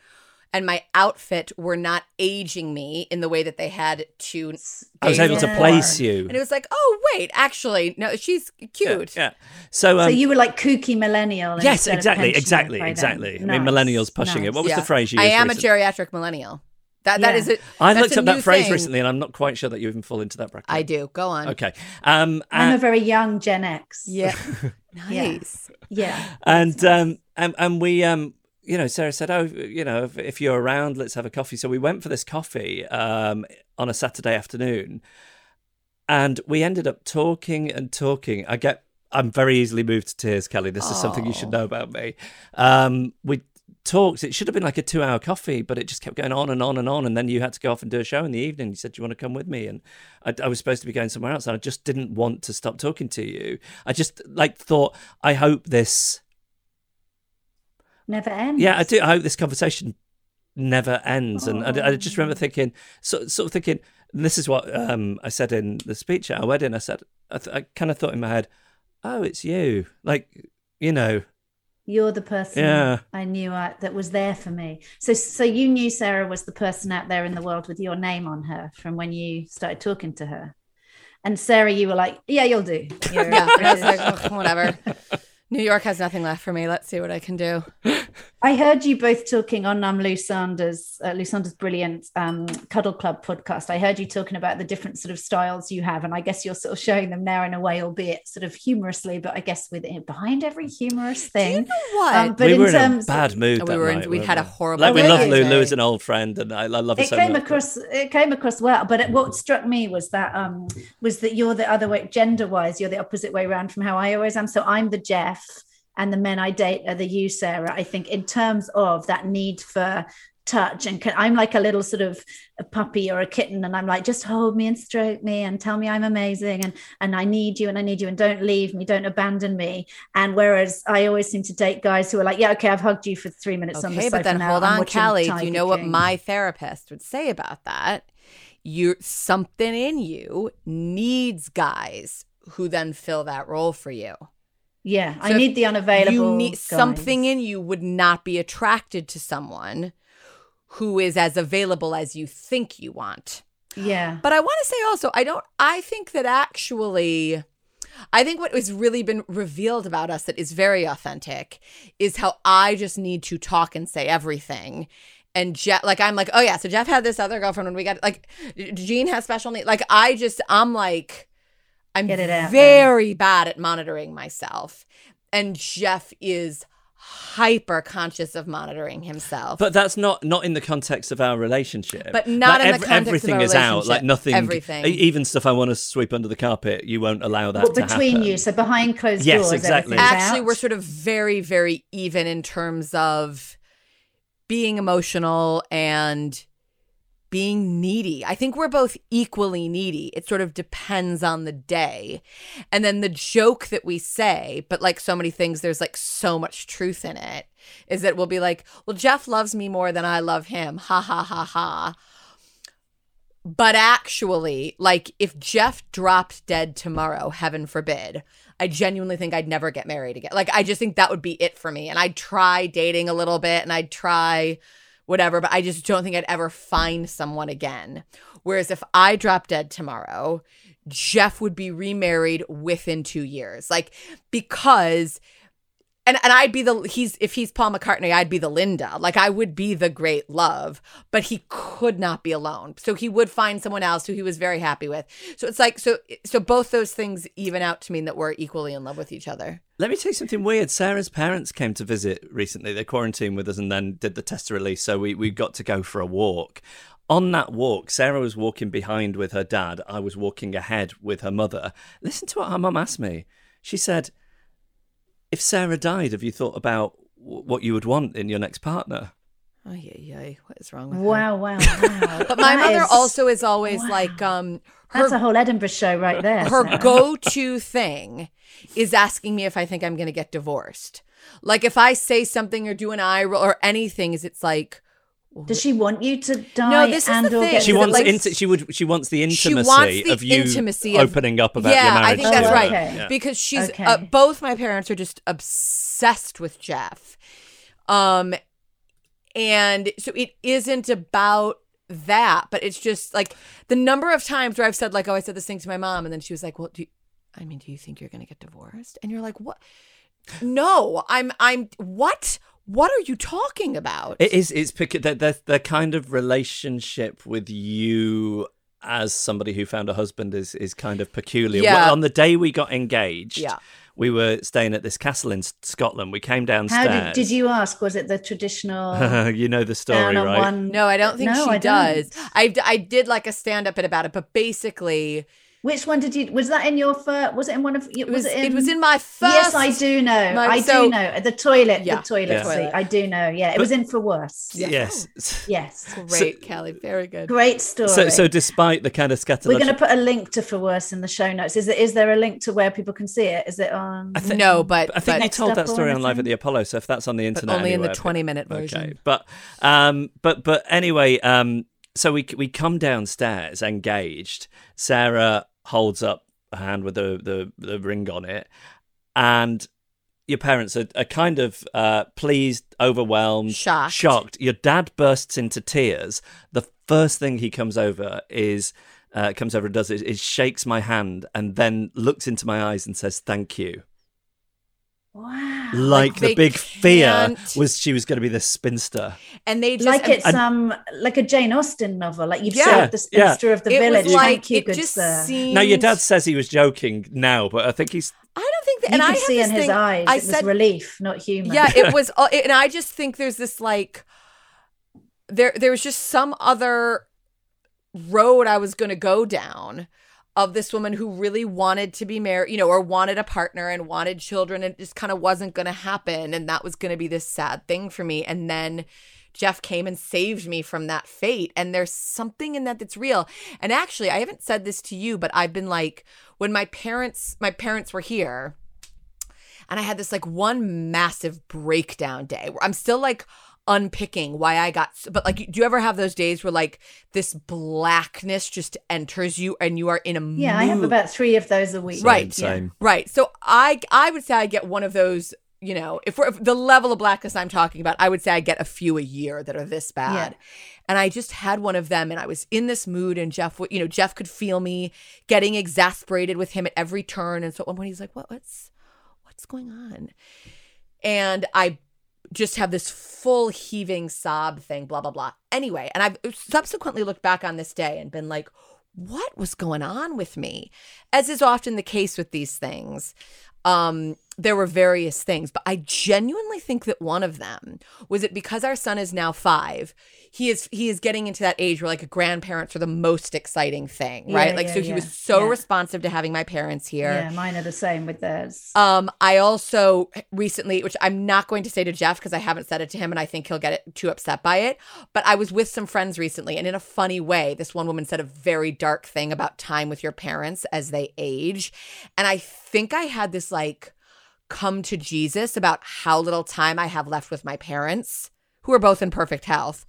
and my outfit were not aging me in the way that they had to. I was able to place you. And it was like, oh, wait, actually, no, she's cute. Yeah. So you were like kooky millennial. Yes, exactly. Nice. I mean, millennials pushing it. What was the phrase you used? I am a geriatric millennial. That is it. I looked up that phrase recently, and I'm not quite sure that you even fall into that bracket. I do. Go on. Okay. I'm a very young Gen X. Yeah. Nice. Yeah. And we you know, Sarah said, oh, you know, if you're around, let's have a coffee. So we went for this coffee on a Saturday afternoon, and we ended up talking and talking. I'm very easily moved to tears, Callie. This is something you should know about me. We talked. It should have been like a 2-hour coffee, but it just kept going on and on and on. And then you had to go off and do a show in the evening. You said, do you want to come with me? And I was supposed to be going somewhere else. And I just didn't want to stop talking to you. I just thought, I hope this never ends. Yeah, I do. I hope this conversation never ends. Oh. And I just remember thinking, sort of thinking, and this is what I said in the speech at our wedding. I said, I kind of thought in my head, oh, it's you. Like, you know. You're the person I knew that was there for me. So you knew Sarah was the person out there in the world with your name on her from when you started talking to her. And Sarah, you were like, yeah, you'll do. Whatever. New York has nothing left for me. Let's see what I can do. I heard you both talking on Lou Sanders' brilliant Cuddle Club podcast. I heard you talking about the different sort of styles you have, and I guess you're sort of showing them now in a way, albeit sort of humorously, but I guess behind every humorous thing. Do you know what? But we were in a bad mood that night. We had a horrible... Like, we love Lou. Lou is an old friend, and I love her so much. It came across well, but what struck me was that you're the other way, gender-wise, you're the opposite way around from how I always am. So I'm the Jeff, and the men I date are the you, Sarah, I think, in terms of that need for touch. And I'm like a little sort of a puppy or a kitten, and I'm like, just hold me and stroke me and tell me I'm amazing and I need you and don't leave me, don't abandon me. And whereas I always seem to date guys who are like, yeah, okay, I've hugged you for 3 minutes on the sofa. But then hold on, Callie, do you know what my therapist would say about that? Something in you needs guys who then fill that role for you. Yeah, so I need the unavailable. You need something in you would not be attracted to someone who is as available as you think you want. Yeah. But I want to say also, I think what has really been revealed about us that is very authentic is how I just need to talk and say everything. And Jeff, I'm like, oh yeah, so Jeff had this other girlfriend when we got, Jean has special needs. I'm very bad at monitoring myself, and Jeff is hyper conscious of monitoring himself. But that's not in the context of our relationship. But not in the context everything of our is relationship. Out, like nothing, everything. Even stuff I want to sweep under the carpet, you won't allow that to happen. Between you, so behind closed doors, exactly. Actually, we're sort of very, very even in terms of being emotional and being needy. I think we're both equally needy. It sort of depends on the day. And then the joke that we say, but like so many things, there's like so much truth in it, is that we'll be like, well, Jeff loves me more than I love him. Ha, ha, ha, ha. But actually, like, if Jeff dropped dead tomorrow, heaven forbid, I genuinely think I'd never get married again. Like, I just think that would be it for me. And I'd try dating a little bit, and I'd try whatever, but I just don't think I'd ever find someone again. Whereas if I drop dead tomorrow, Jeff would be remarried within 2 years. And I'd be if he's Paul McCartney, I'd be the Linda. Like, I would be the great love, but he could not be alone. So he would find someone else who he was very happy with. So it's like, so both those things even out to mean that we're equally in love with each other. Let me tell you something weird. Sarah's parents came to visit recently. They quarantined with us and then did the test release. So we got to go for a walk. On that walk, Sarah was walking behind with her dad. I was walking ahead with her mother. Listen to what her mum asked me. She said, if Sarah died, have you thought about what you would want in your next partner? Oh, yeah. What is wrong with her? Wow. But my mother also is always like... that's a whole Edinburgh show right there. Her go-to thing is asking me if I think I'm going to get divorced. Like, if I say something or do an eye roll or anything, it's like... Does she want you to die? No, this is the thing. She wants the intimacy of you opening up about your marriage. Yeah, I think that's right. Yeah. Because she's both my parents are just obsessed with Jeff. And so it isn't about that, but it's just like the number of times where I've said I said this thing to my mom, and then she was like, well, do you think you're going to get divorced? And you're like, what? No, I'm what? What are you talking about? It's they're kind of relationship with you as somebody who found a husband is kind of peculiar. Yeah. Well, on the day we got engaged, we were staying at this castle in Scotland. We came downstairs. How did you ask? Was it the traditional? You know the story, right? No, I don't think she does. I did like a stand up about it, but basically. Which one did you? Was that in your first? Was it in one of? It was in my first. Yes, I do know. I do know. The toilet seat. I do know. Yeah, it was in for worse. Yeah. Yes. Yes. Great, Callie. Very good. Great story. So despite the kind of scatterlogic, we're going to put a link to For Worse in the show notes. Is there a link to where people can see it? Is it on? I think they told that story on Live at the Apollo. So if that's on the internet, but only anywhere, in the 20-minute version. Okay. But anyway, so we come downstairs engaged. Sarah holds up a hand with the ring on it, and your parents are kind of pleased, overwhelmed, shocked. Your dad bursts into tears. The first thing he comes over and does is shakes my hand and then looks into my eyes and says, "Thank you." Wow. Like the big fear was she was going to be this spinster. And they just, like a Jane Austen novel, like you've said, the spinster of the village. Like, thank you, good sir. Now, your dad says he was joking now, but I think he's. I don't think that. You could see in his eyes, it was relief, not humor. Yeah, it was. And I just think there's this like, there was just some other road I was going to go down. Of this woman who really wanted to be married, you know, or wanted a partner and wanted children, and it just kind of wasn't going to happen. And that was going to be this sad thing for me. And then Jeff came and saved me from that fate. And there's something in that that's real. And actually, I haven't said this to you, but I've been like, when my parents were here, and I had this like one massive breakdown day where I'm still like, unpicking why I got, but like, do you ever have those days where like this blackness just enters you and you are in a mood? Yeah, I have about 3 of those a week. Same. Right. So I would say I get one of those. You know, if the level of blackness I'm talking about, I would say I get a few a year that are this bad. Yeah. And I just had one of them and I was in this mood and Jeff could feel me getting exasperated with him at every turn. And so at one point he's like, what's going on? And I just have this full heaving sob thing, blah, blah, blah. Anyway, and I've subsequently looked back on this day and been like, what was going on with me? As is often the case with these things. There were various things, but I genuinely think that one of them was that because our son is now 5, he is getting into that age where like grandparents are the most exciting thing, right? He was so responsive to having my parents here. Yeah, mine are the same with theirs. I also recently, which I'm not going to say to Jeff because I haven't said it to him and I think he'll get too upset by it, but I was with some friends recently and in a funny way, this one woman said a very dark thing about time with your parents as they age. And I think I had this like, come to Jesus about how little time I have left with my parents, who are both in perfect health,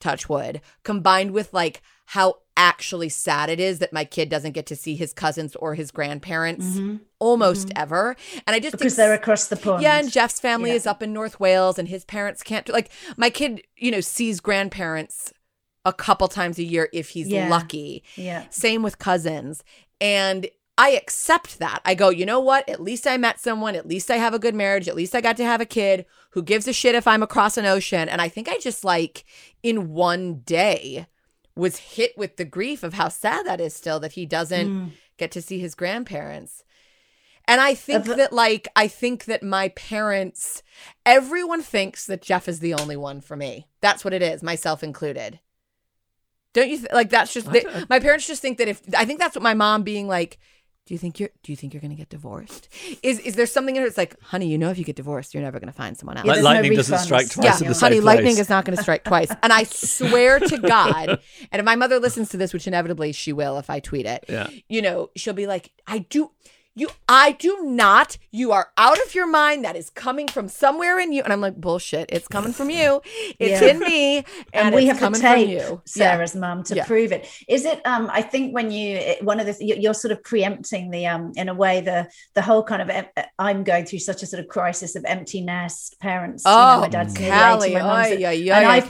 touch wood, combined with like how actually sad it is that my kid doesn't get to see his cousins or his grandparents almost ever. And I just because they're across the pond. Yeah, and Jeff's family is up in North Wales and his parents can't, like my kid, you know, sees grandparents a couple times a year if he's lucky. Yeah. Same with cousins. And I accept that. I go, you know what? At least I met someone. At least I have a good marriage. At least I got to have a kid. Who gives a shit if I'm across an ocean? And I think I just like in one day was hit with the grief of how sad that is still that he doesn't get to see his grgrandparents. And I think that my parents, everyone thinks that Jeff is the only one for me. That's what it is, myself included. Don't you like that's just my parents just think that I think that's what my mom being like, Do you think you're going to get divorced? Is there something in it? It's like, honey, you know, if you get divorced, you're never going to find someone else. Lightning doesn't strike twice. Yeah, honey, lightning is not going to strike twice. And I swear to God, and if my mother listens to this, which inevitably she will, if I tweet it, you know, she'll be like, I do not. You are out of your mind. That is coming from somewhere in you. And I'm like, bullshit. It's coming from you. It's in me. And we have to tape Sarah's mum to prove it. Is it, I think when you're sort of preempting the, in a way, the whole kind of, I'm going through such a sort of crisis of empty nest parents. Oh, you know, my dad's Callie. I've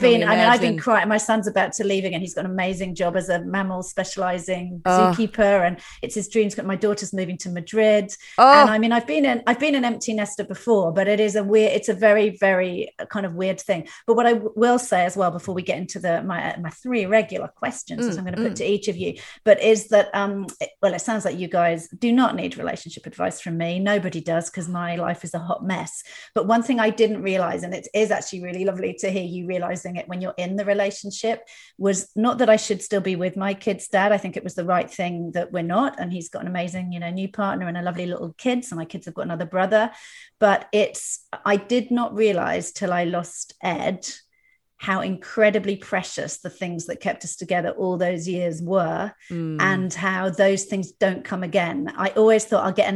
been crying. My son's about to leave again. He's got an amazing job as a mammal specializing zookeeper. And it's his dreams. My daughter's moving to Madrid. Madrid. Oh. And I mean, I've been an empty nester before, but it is a weird, it's a very, very kind of weird thing. But what I will say as well, before we get into my three regular questions that I'm going to put to each of you, but is that, it sounds like you guys do not need relationship advice from me. Nobody does, because my life is a hot mess. But one thing I didn't realize, and it is actually really lovely to hear you realizing it when you're in the relationship, was not that I should still be with my kid's dad. I think it was the right thing that we're not. And he's got an amazing, new partner and a lovely little kid. So my kids have got another brother. But I did not realize till I lost Ed how incredibly precious the things that kept us together all those years were, and how those things don't come again. I always thought I'll get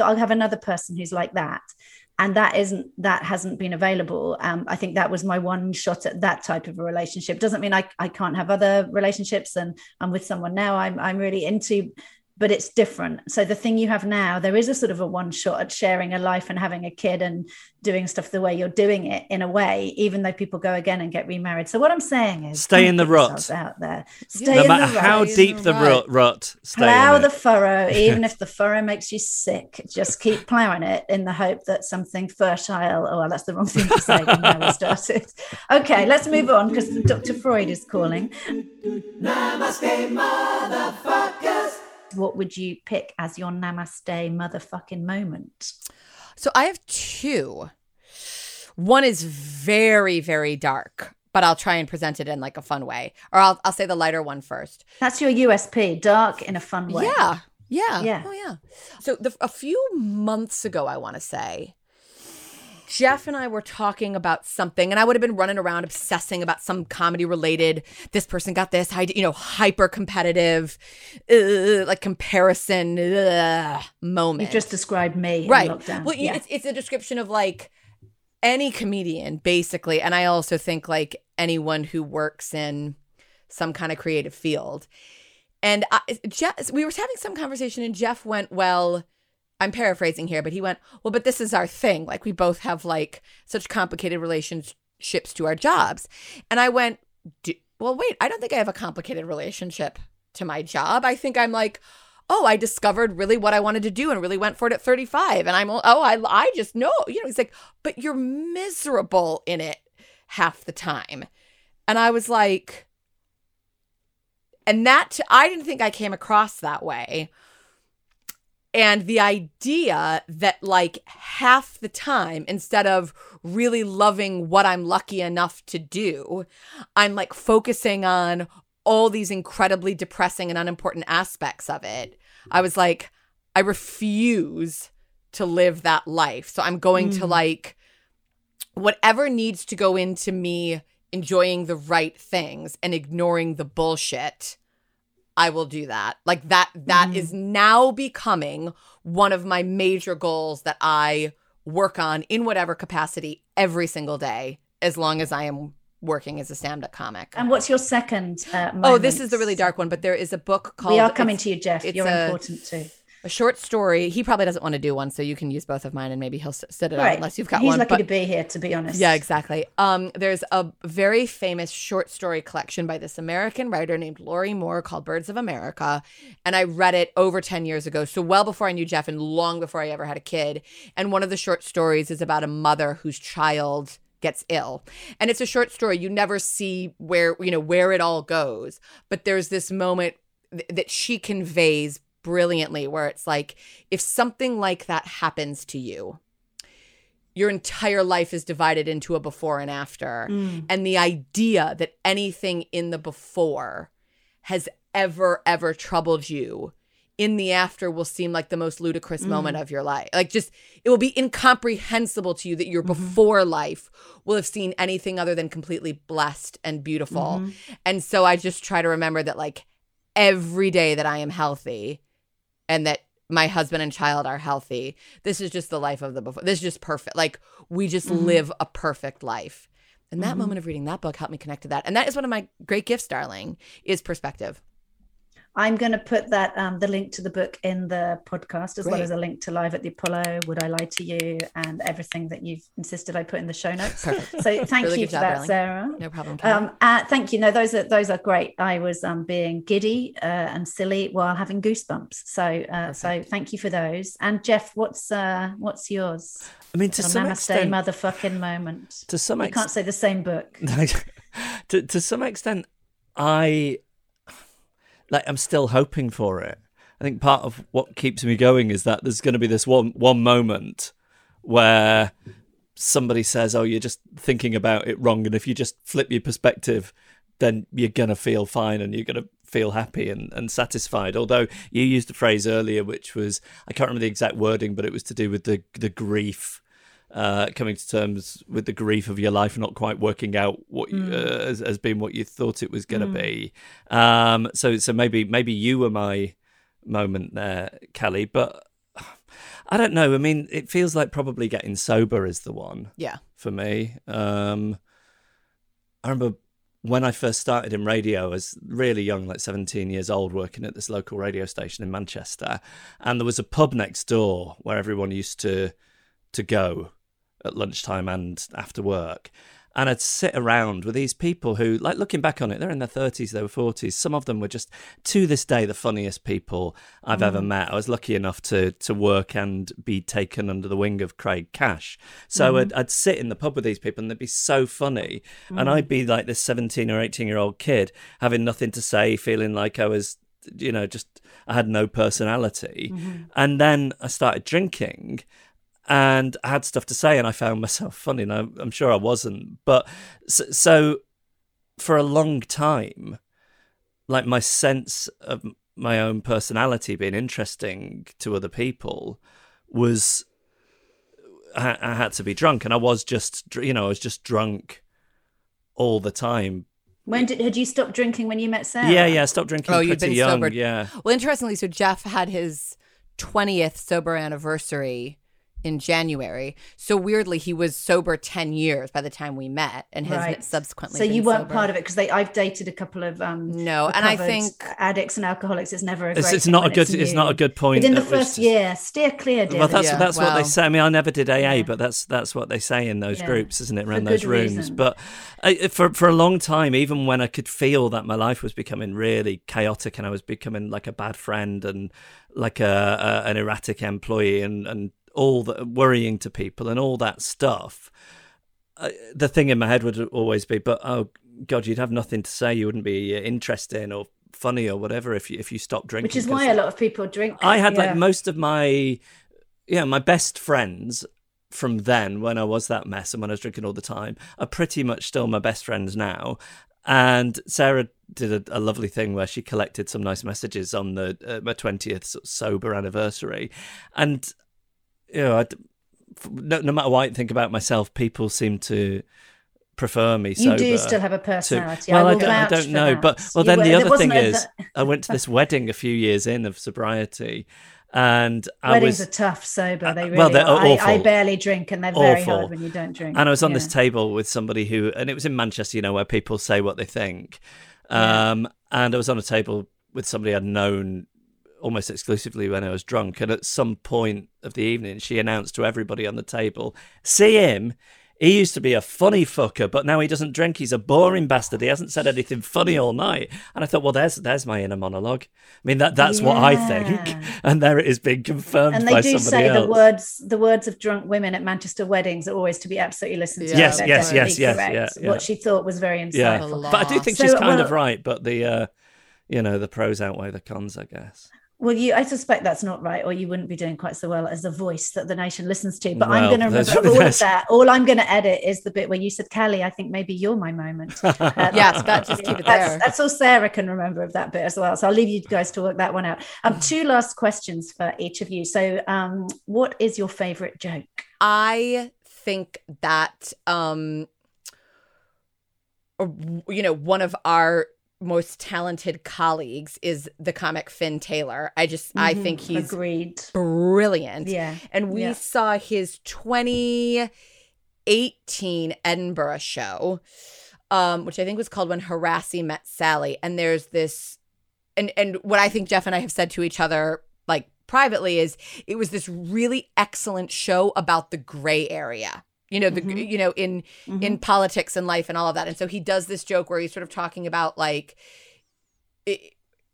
I'll have another person who's like that. And that hasn't been available. I think that was my one shot at that type of a relationship. Doesn't mean I can't have other relationships, and I'm with someone now I'm really into, but it's different. So the thing you have now, there is a sort of a one shot at sharing a life and having a kid and doing stuff the way you're doing it, in a way, even though people go again and get remarried. So what I'm saying is, stay in the rut out there. Stay no matter in the how rut. Deep the rut, stay plow in the furrow, even if the furrow makes you sick. Just keep plowing it in the hope that something fertile. Oh, well, that's the wrong thing to say. Now we started. Okay, let's move on, because Dr. Freud is calling. Namaste, motherfuckers. What would you pick as your namaste motherfucking moment? So I have two. One is very, very dark, but I'll try and present it in like a fun way. Or I'll say the lighter one first. That's your USP, dark in a fun way. Yeah. Oh, yeah. So a few months ago, I want to say, Jeff and I were talking about something, and I would have been running around obsessing about some comedy related. This person got this, hyper competitive, like comparison moment. You just described me, right? In lockdown. Well, yeah. It's a description of like any comedian, basically, and I also think like anyone who works in some kind of creative field. And we were having some conversation, and Jeff went, "Well." I'm paraphrasing here, but he went, well, but this is our thing. Like, we both have like such complicated relationships to our jobs. And I went, well, wait, I don't think I have a complicated relationship to my job. I think I'm like, oh, I discovered really what I wanted to do and really went for it at 35. And I just know, he's like, but you're miserable in it half the time. And I was like, and that I didn't think I came across that way. And the idea that like half the time, instead of really loving what I'm lucky enough to do, I'm like focusing on all these incredibly depressing and unimportant aspects of it. I was like, I refuse to live that life. So I'm going to like whatever needs to go into me enjoying the right things and ignoring the bullshit. I will do that. Like that is now becoming one of my major goals that I work on in whatever capacity every single day, as long as I am working as a stand-up comic. And what's your second moment? Oh, this is the really dark one, but there is a book called... We are coming to you, Jeff. You're important too. A short story. He probably doesn't want to do one, so you can use both of mine and maybe he'll sit it out unless you've got one. He's lucky to be here, to be honest. Yeah, exactly. There's a very famous short story collection by this American writer named Lori Moore called Birds of America. And I read it over 10 years ago, so well before I knew Jeff and long before I ever had a kid. And one of the short stories is about a mother whose child gets ill. And it's a short story. You never see where, where it all goes. But there's this moment that she conveys brilliantly, where it's like, if something like that happens to you, your entire life is divided into a before and after. And the idea that anything in the before has ever troubled you, in the after will seem like the most ludicrous moment of your life. Like, just, it will be incomprehensible to you that your before life will have seen anything other than completely blessed and beautiful. And so I just try to remember that, like, every day that I am healthy, and that my husband and child are healthy, this is just the life of the before. This is just perfect. Like, we just live a perfect life. And that moment of reading that book helped me connect to that. And that is one of my great gifts, darling, is perspective. I'm going to put that the link to the book in the podcast, as well as a link to Live at the Apollo, Would I Lie to You, and everything that you've insisted I put in the show notes. Perfect. So thank really you for job, that, darling. Sarah. No problem. Thank you. No, those are great. I was being giddy and silly while having goosebumps. So thank you for those. And Jeff, what's yours? I mean, to some extent, motherfucking moment. To some extent, you can't say the same book. to some extent, I'm still hoping for it. I think part of what keeps me going is that there's going to be this one moment where somebody says, oh, you're just thinking about it wrong. And if you just flip your perspective, then you're going to feel fine and you're going to feel happy and satisfied. Although you used a phrase earlier, which was, I can't remember the exact wording, but it was to do with the grief, coming to terms with the grief of your life not quite working out what has been what you thought it was going to be. So maybe you were my moment there, Callie, but I don't know. I mean, it feels like probably getting sober is the one for me. I remember when I first started in radio, I was really young, like 17 years old, working at this local radio station in Manchester. And there was a pub next door where everyone used to go at lunchtime and after work. And I'd sit around with these people who, like, looking back on it, they're in their 30s, they were 40s. Some of them were just, to this day, the funniest people I've ever met. I was lucky enough to work and be taken under the wing of Craig Cash. So I'd sit in the pub with these people and they'd be so funny. And I'd be like this 17 or 18-year-old kid having nothing to say, feeling like I was, you know, just, I had no personality. And then I started drinking. And I had stuff to say and I found myself funny, and I'm sure I wasn't. But so for a long time, like, my sense of my own personality being interesting to other people was, I had to be drunk. And I was just, you know, I was just drunk all the time. Had you stopped drinking when you met Sarah? Yeah, I stopped drinking pretty young. Sobered. Yeah. Well, interestingly, so Jeff had his 20th sober anniversary in January. So weirdly, he was sober 10 years by the time we met, and has subsequently. So you weren't sober. Part of it, because I've dated a couple of and I think addicts and alcoholics. It's never a great. It's not a good point. But in the first year, steer clear, dear. Well, that's what they say. I mean, I never did AA, but that's what they say in those groups, isn't it? Around those rooms. Reason. But for a long time, even when I could feel that my life was becoming really chaotic and I was becoming like a bad friend and like an erratic employee and all that, worrying to people and all that stuff, the thing in my head would always be, but oh god, you'd have nothing to say, you wouldn't be interesting or funny or whatever if you stopped drinking, which is why a lot of people drink. I had like most of my best friends from then, when I was that mess and when I was drinking all the time, are pretty much still my best friends now. And Sarah did a lovely thing where she collected some nice messages on the my 20th sober anniversary, and you know, no matter what I think about myself, people seem to prefer me. You do still have a personality. Well, I don't know. That. But the other thing is, I went to this wedding a few years in of sobriety, and weddings are tough sober. They really are. Awful. I barely drink, and they're very hard when you don't drink. And I was on this table with somebody who, and it was in Manchester, you know, where people say what they think. And I was on a table with somebody I'd known almost exclusively when I was drunk, and at some point of the evening she announced to everybody on the table, see him, he used to be a funny fucker, but now he doesn't drink, he's a boring bastard, he hasn't said anything funny all night. And I thought, well, there's my inner monologue. I mean, that's what I think, and there it is, being confirmed by somebody else. And they do say the words of drunk women at Manchester weddings are always to be absolutely listened to. Yes, what she thought was very insightful. But I do think she's kind of right, but the you know, the pros outweigh the cons, I guess. Well, I suspect that's not right, or you wouldn't be doing quite so well as the voice that the nation listens to. But I'm going to remember all of that. All I'm going to edit is the bit where you said, Callie, I think maybe you're my moment. Yes, that just keep it there. That's all Sarah can remember of that bit as well. So I'll leave you guys to work that one out. Two last questions for each of you. So what is your favourite joke? I think that, you know, one of our most talented colleagues is the comic Finn Taylor. I just, I think he's brilliant. Yeah. And we saw his 2018 Edinburgh show, which I think was called When Harassy Met Sally. And there's this and what I think Jeff and I have said to each other, like privately, is it was this really excellent show about the gray area, you know, the you know, in politics and life and all of that. And so he does this joke where he's sort of talking about like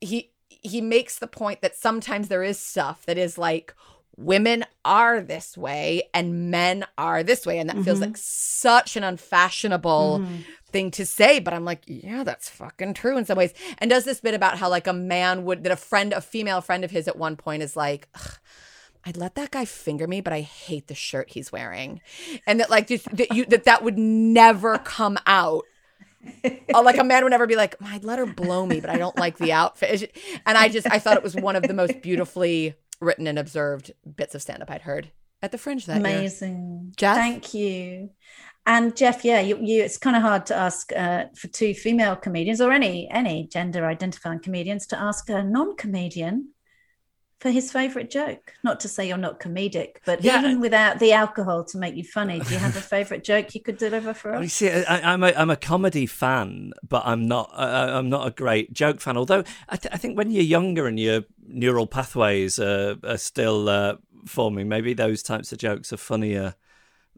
he makes the point that sometimes there is stuff that is like, women are this way and men are this way. And that feels like such an unfashionable thing to say. But I'm like, yeah, that's fucking true in some ways. And does this bit about how like a man would, that a friend, a female friend of his at one point is like, I'd let that guy finger me, but I hate the shirt he's wearing. And that like, that would never come out. Like a man would never be like, I'd let her blow me, but I don't like the outfit. And I thought it was one of the most beautifully written and observed bits of stand-up I'd heard at the Fringe that year. Amazing. Jeff? Thank you. And Jeff, yeah, you it's kind of hard to ask for two female comedians or any gender-identifying comedians to ask a non-comedian for his favourite joke. Not to say you're not comedic, but even without the alcohol to make you funny, do you have a favourite joke you could deliver for us? You see, I'm a comedy fan, but I'm not a great joke fan. Although I think when you're younger and your neural pathways are still forming, maybe those types of jokes are funnier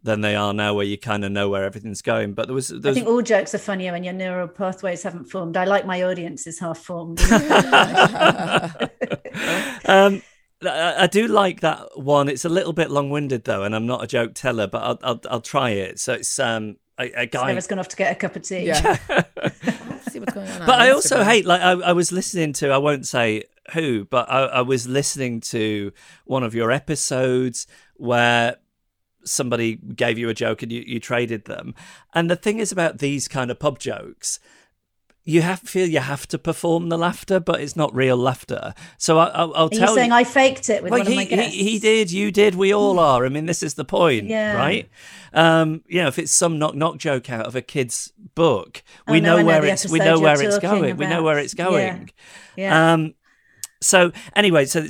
than they are now, where you kind of know where everything's going. But there was I think all jokes are funnier when your neural pathways haven't formed. I like my audience is half formed. I do like that one. It's a little bit long-winded though, and I'm not a joke teller, but I'll try it. So it's a guy. Sarah's gone off to get a cup of tea. Yeah. Let's see what's going on. But I also hate, like, I was listening to, I won't say who, but I was listening to one of your episodes where somebody gave you a joke and you traded them. And the thing is about these kind of pub jokes, you have to perform the laughter, but it's not real laughter. So I'll tell you. Are you saying I faked it with one of my guests? He did, you did, we all are. I mean, this is the point, right? You know, if it's some knock-knock joke out of a kid's book, we know where it's going. We know where it's going. Yeah. So anyway, so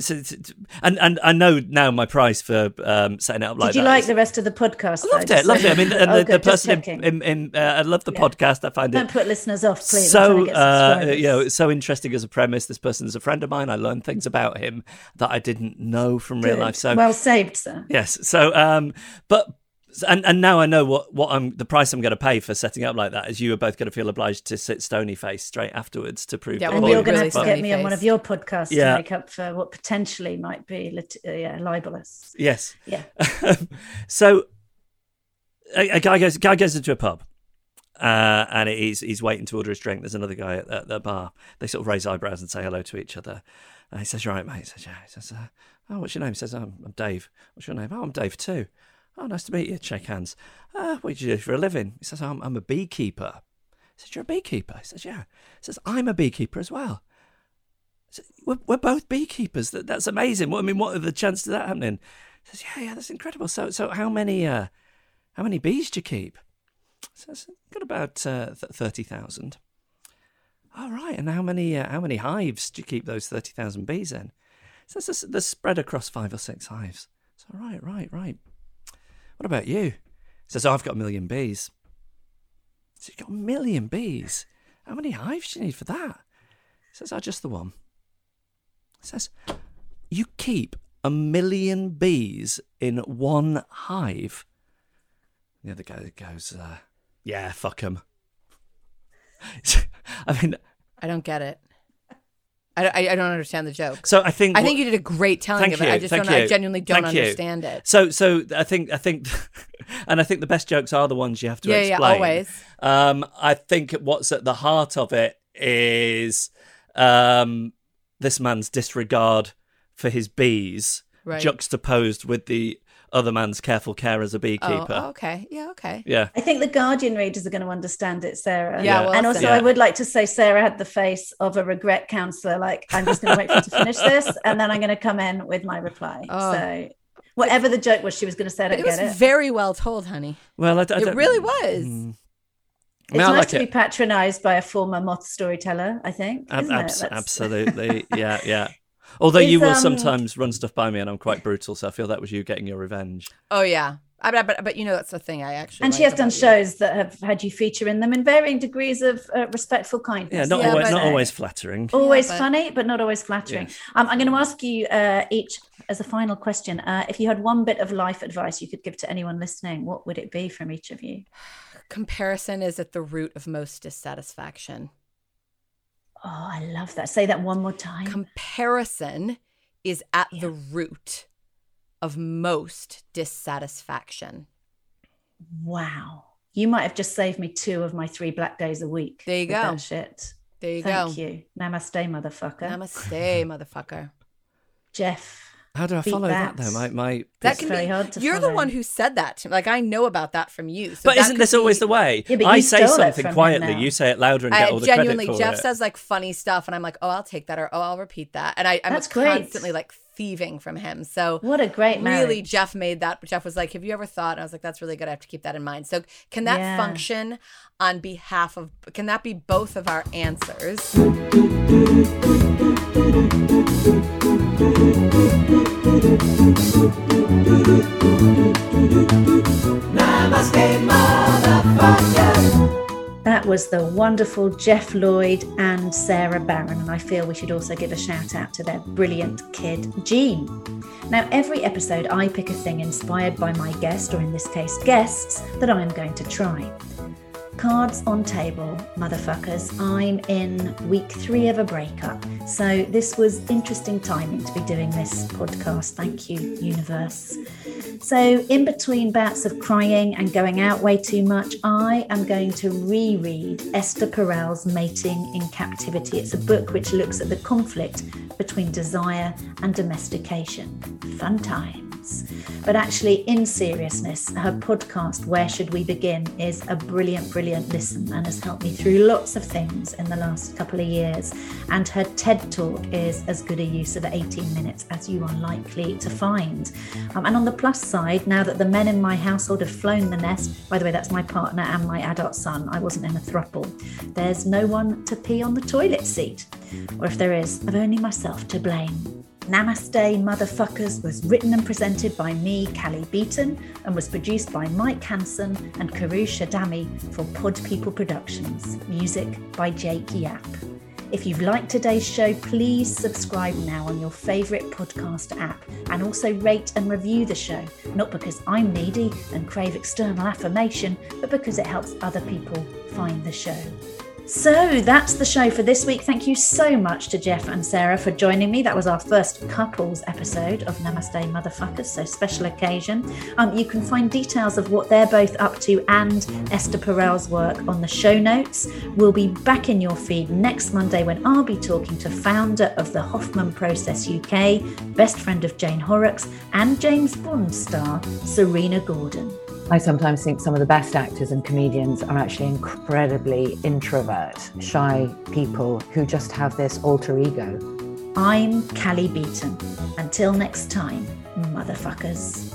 and I know now my price for setting it up like that. Did you like the rest of the podcast? I loved it. I mean, and the person in I love the podcast. I find don't put listeners off, please. So you know, it's so interesting as a premise. This person's a friend of mine. I learned things about him that I didn't know from real life. So well saved, sir. Yes. So but. And now I know what the price I'm going to pay for setting up like that is you are both going to feel obliged to sit stony-faced straight afterwards to prove. Yeah, and you're going to have to get me on one of your podcasts to make up for what potentially might be libelous. Yes. Yeah. So a guy goes into a pub and he's waiting to order his drink. There's another guy at the bar. They sort of raise eyebrows and say hello to each other. And he says, "You're right, mate." He says, "Yeah." He says, "Oh, what's your name?" He says, "I'm Dave." "What's your name?" "Oh, I'm Dave too." "Oh, nice to meet you." Shake hands. "What do you do for a living?" He says, "I'm a beekeeper." He says, "You're a beekeeper?" He says, "Yeah." He says, "I'm a beekeeper as well." He says, we're both beekeepers. That's amazing. What are the chances of that happening? He says, yeah, that's incredible. So how many bees do you keep? He says, got about 30,000. "All right. And how many hives do you keep those 30,000 bees in?" He says, "They're spread across 5 or 6 hives." So right. "What about you?" He says, "I've got 1 million bees." He says, "You've got 1 million bees? How many hives do you need for that?" He says, "Oh, just the one." He says, "You keep 1 million bees in one hive?" The other guy goes, "Yeah, fuck 'em." I mean, I don't get it. I don't understand the joke. So I think you did a great telling of it. I genuinely don't understand it. So I think and I think the best jokes are the ones you have to explain. Yeah, always. I think what's at the heart of it is this man's disregard for his bees juxtaposed with the other man's careful care as a beekeeper. Oh, okay. Yeah, okay. Yeah. I think the Guardian readers are going to understand it, Sarah. Yeah. Well, and also, I would like to say Sarah had the face of a regret counsellor. Like, I'm just going to wait for you to finish this, and then I'm going to come in with my reply. Oh. So, whatever the joke was, she was going to say, I don't get it. It was very well told, honey. Well, it really was. It's nice to be patronised by a former Moth storyteller, I think. Absolutely. Yeah. Although you will sometimes run stuff by me and I'm quite brutal, so I feel that was you getting your revenge. Oh, yeah. But you know, that's the thing I actually. And she has done shows that have had you feature in them in varying degrees of respectful kindness. Yeah, not always flattering. Always funny, but not always flattering. Yeah. I'm going to ask you each as a final question. If you had one bit of life advice you could give to anyone listening, what would it be from each of you? Comparison is at the root of most dissatisfaction. Oh, I love that. Say that one more time. Comparison is at the root of most dissatisfaction. Wow. You might have just saved me 2 of my 3 black days a week. There you go. That shit. There you go. Thank you. Namaste, motherfucker. Namaste, motherfucker. Jeff. How do I follow that though? That can be very hard to follow. You're the one who said that. Like, I know about that from you. So but isn't this always the way? Yeah, I say something quietly, you say it louder and get all the credit for it. Genuinely, Jeff says like funny stuff and I'm like, oh, I'll take that, or oh, I'll repeat that. And I'm constantly like thieving from him. So what a great marriage. Really, Jeff made that. Jeff was like, have you ever thought? And I was like, that's really good. I have to keep that in mind. So can that function on behalf of, can that be both of our answers? That was the wonderful Jeff Lloyd and Sarah Barron, and I feel we should also give a shout out to their brilliant kid, Jean. Now, every episode I pick a thing inspired by my guest, or in this case guests, that I am going to try. Cards on table, motherfuckers. I'm in week 3 of a breakup. So this was interesting timing to be doing this podcast. Thank you, universe. So in between bouts of crying and going out way too much, I am going to reread Esther Perel's Mating in Captivity. It's a book which looks at the conflict between desire and domestication. Fun time. But actually, in seriousness, her podcast, Where Should We Begin?, is a brilliant, brilliant listen and has helped me through lots of things in the last couple of years. And her TED Talk is as good a use of 18 minutes as you are likely to find. And on the plus side, now that the men in my household have flown the nest, by the way, that's my partner and my adult son, I wasn't in a throuple, there's no one to pee on the toilet seat. Or if there is, I've only myself to blame. Namaste Motherfuckers was written and presented by me, Callie Beaton, and was produced by Mike Hansen and Karu Shadami for Pod People Productions. Music by Jake Yap. If you've liked today's show, please subscribe now on your favourite podcast app and also rate and review the show, not because I'm needy and crave external affirmation, but because it helps other people find the show. So that's the show for this week. Thank you so much to Jeff and Sarah for joining me. That was our first couples episode of Namaste Motherfuckers, so special occasion. You can find details of what they're both up to and Esther Perel's work on the show notes. We'll be back in your feed next Monday when I'll be talking to founder of the Hoffman Process UK, best friend of Jane Horrocks and James Bond star Serena Gordon. I sometimes think some of the best actors and comedians are actually incredibly introvert, shy people who just have this alter ego. I'm Callie Beaton. Until next time, motherfuckers.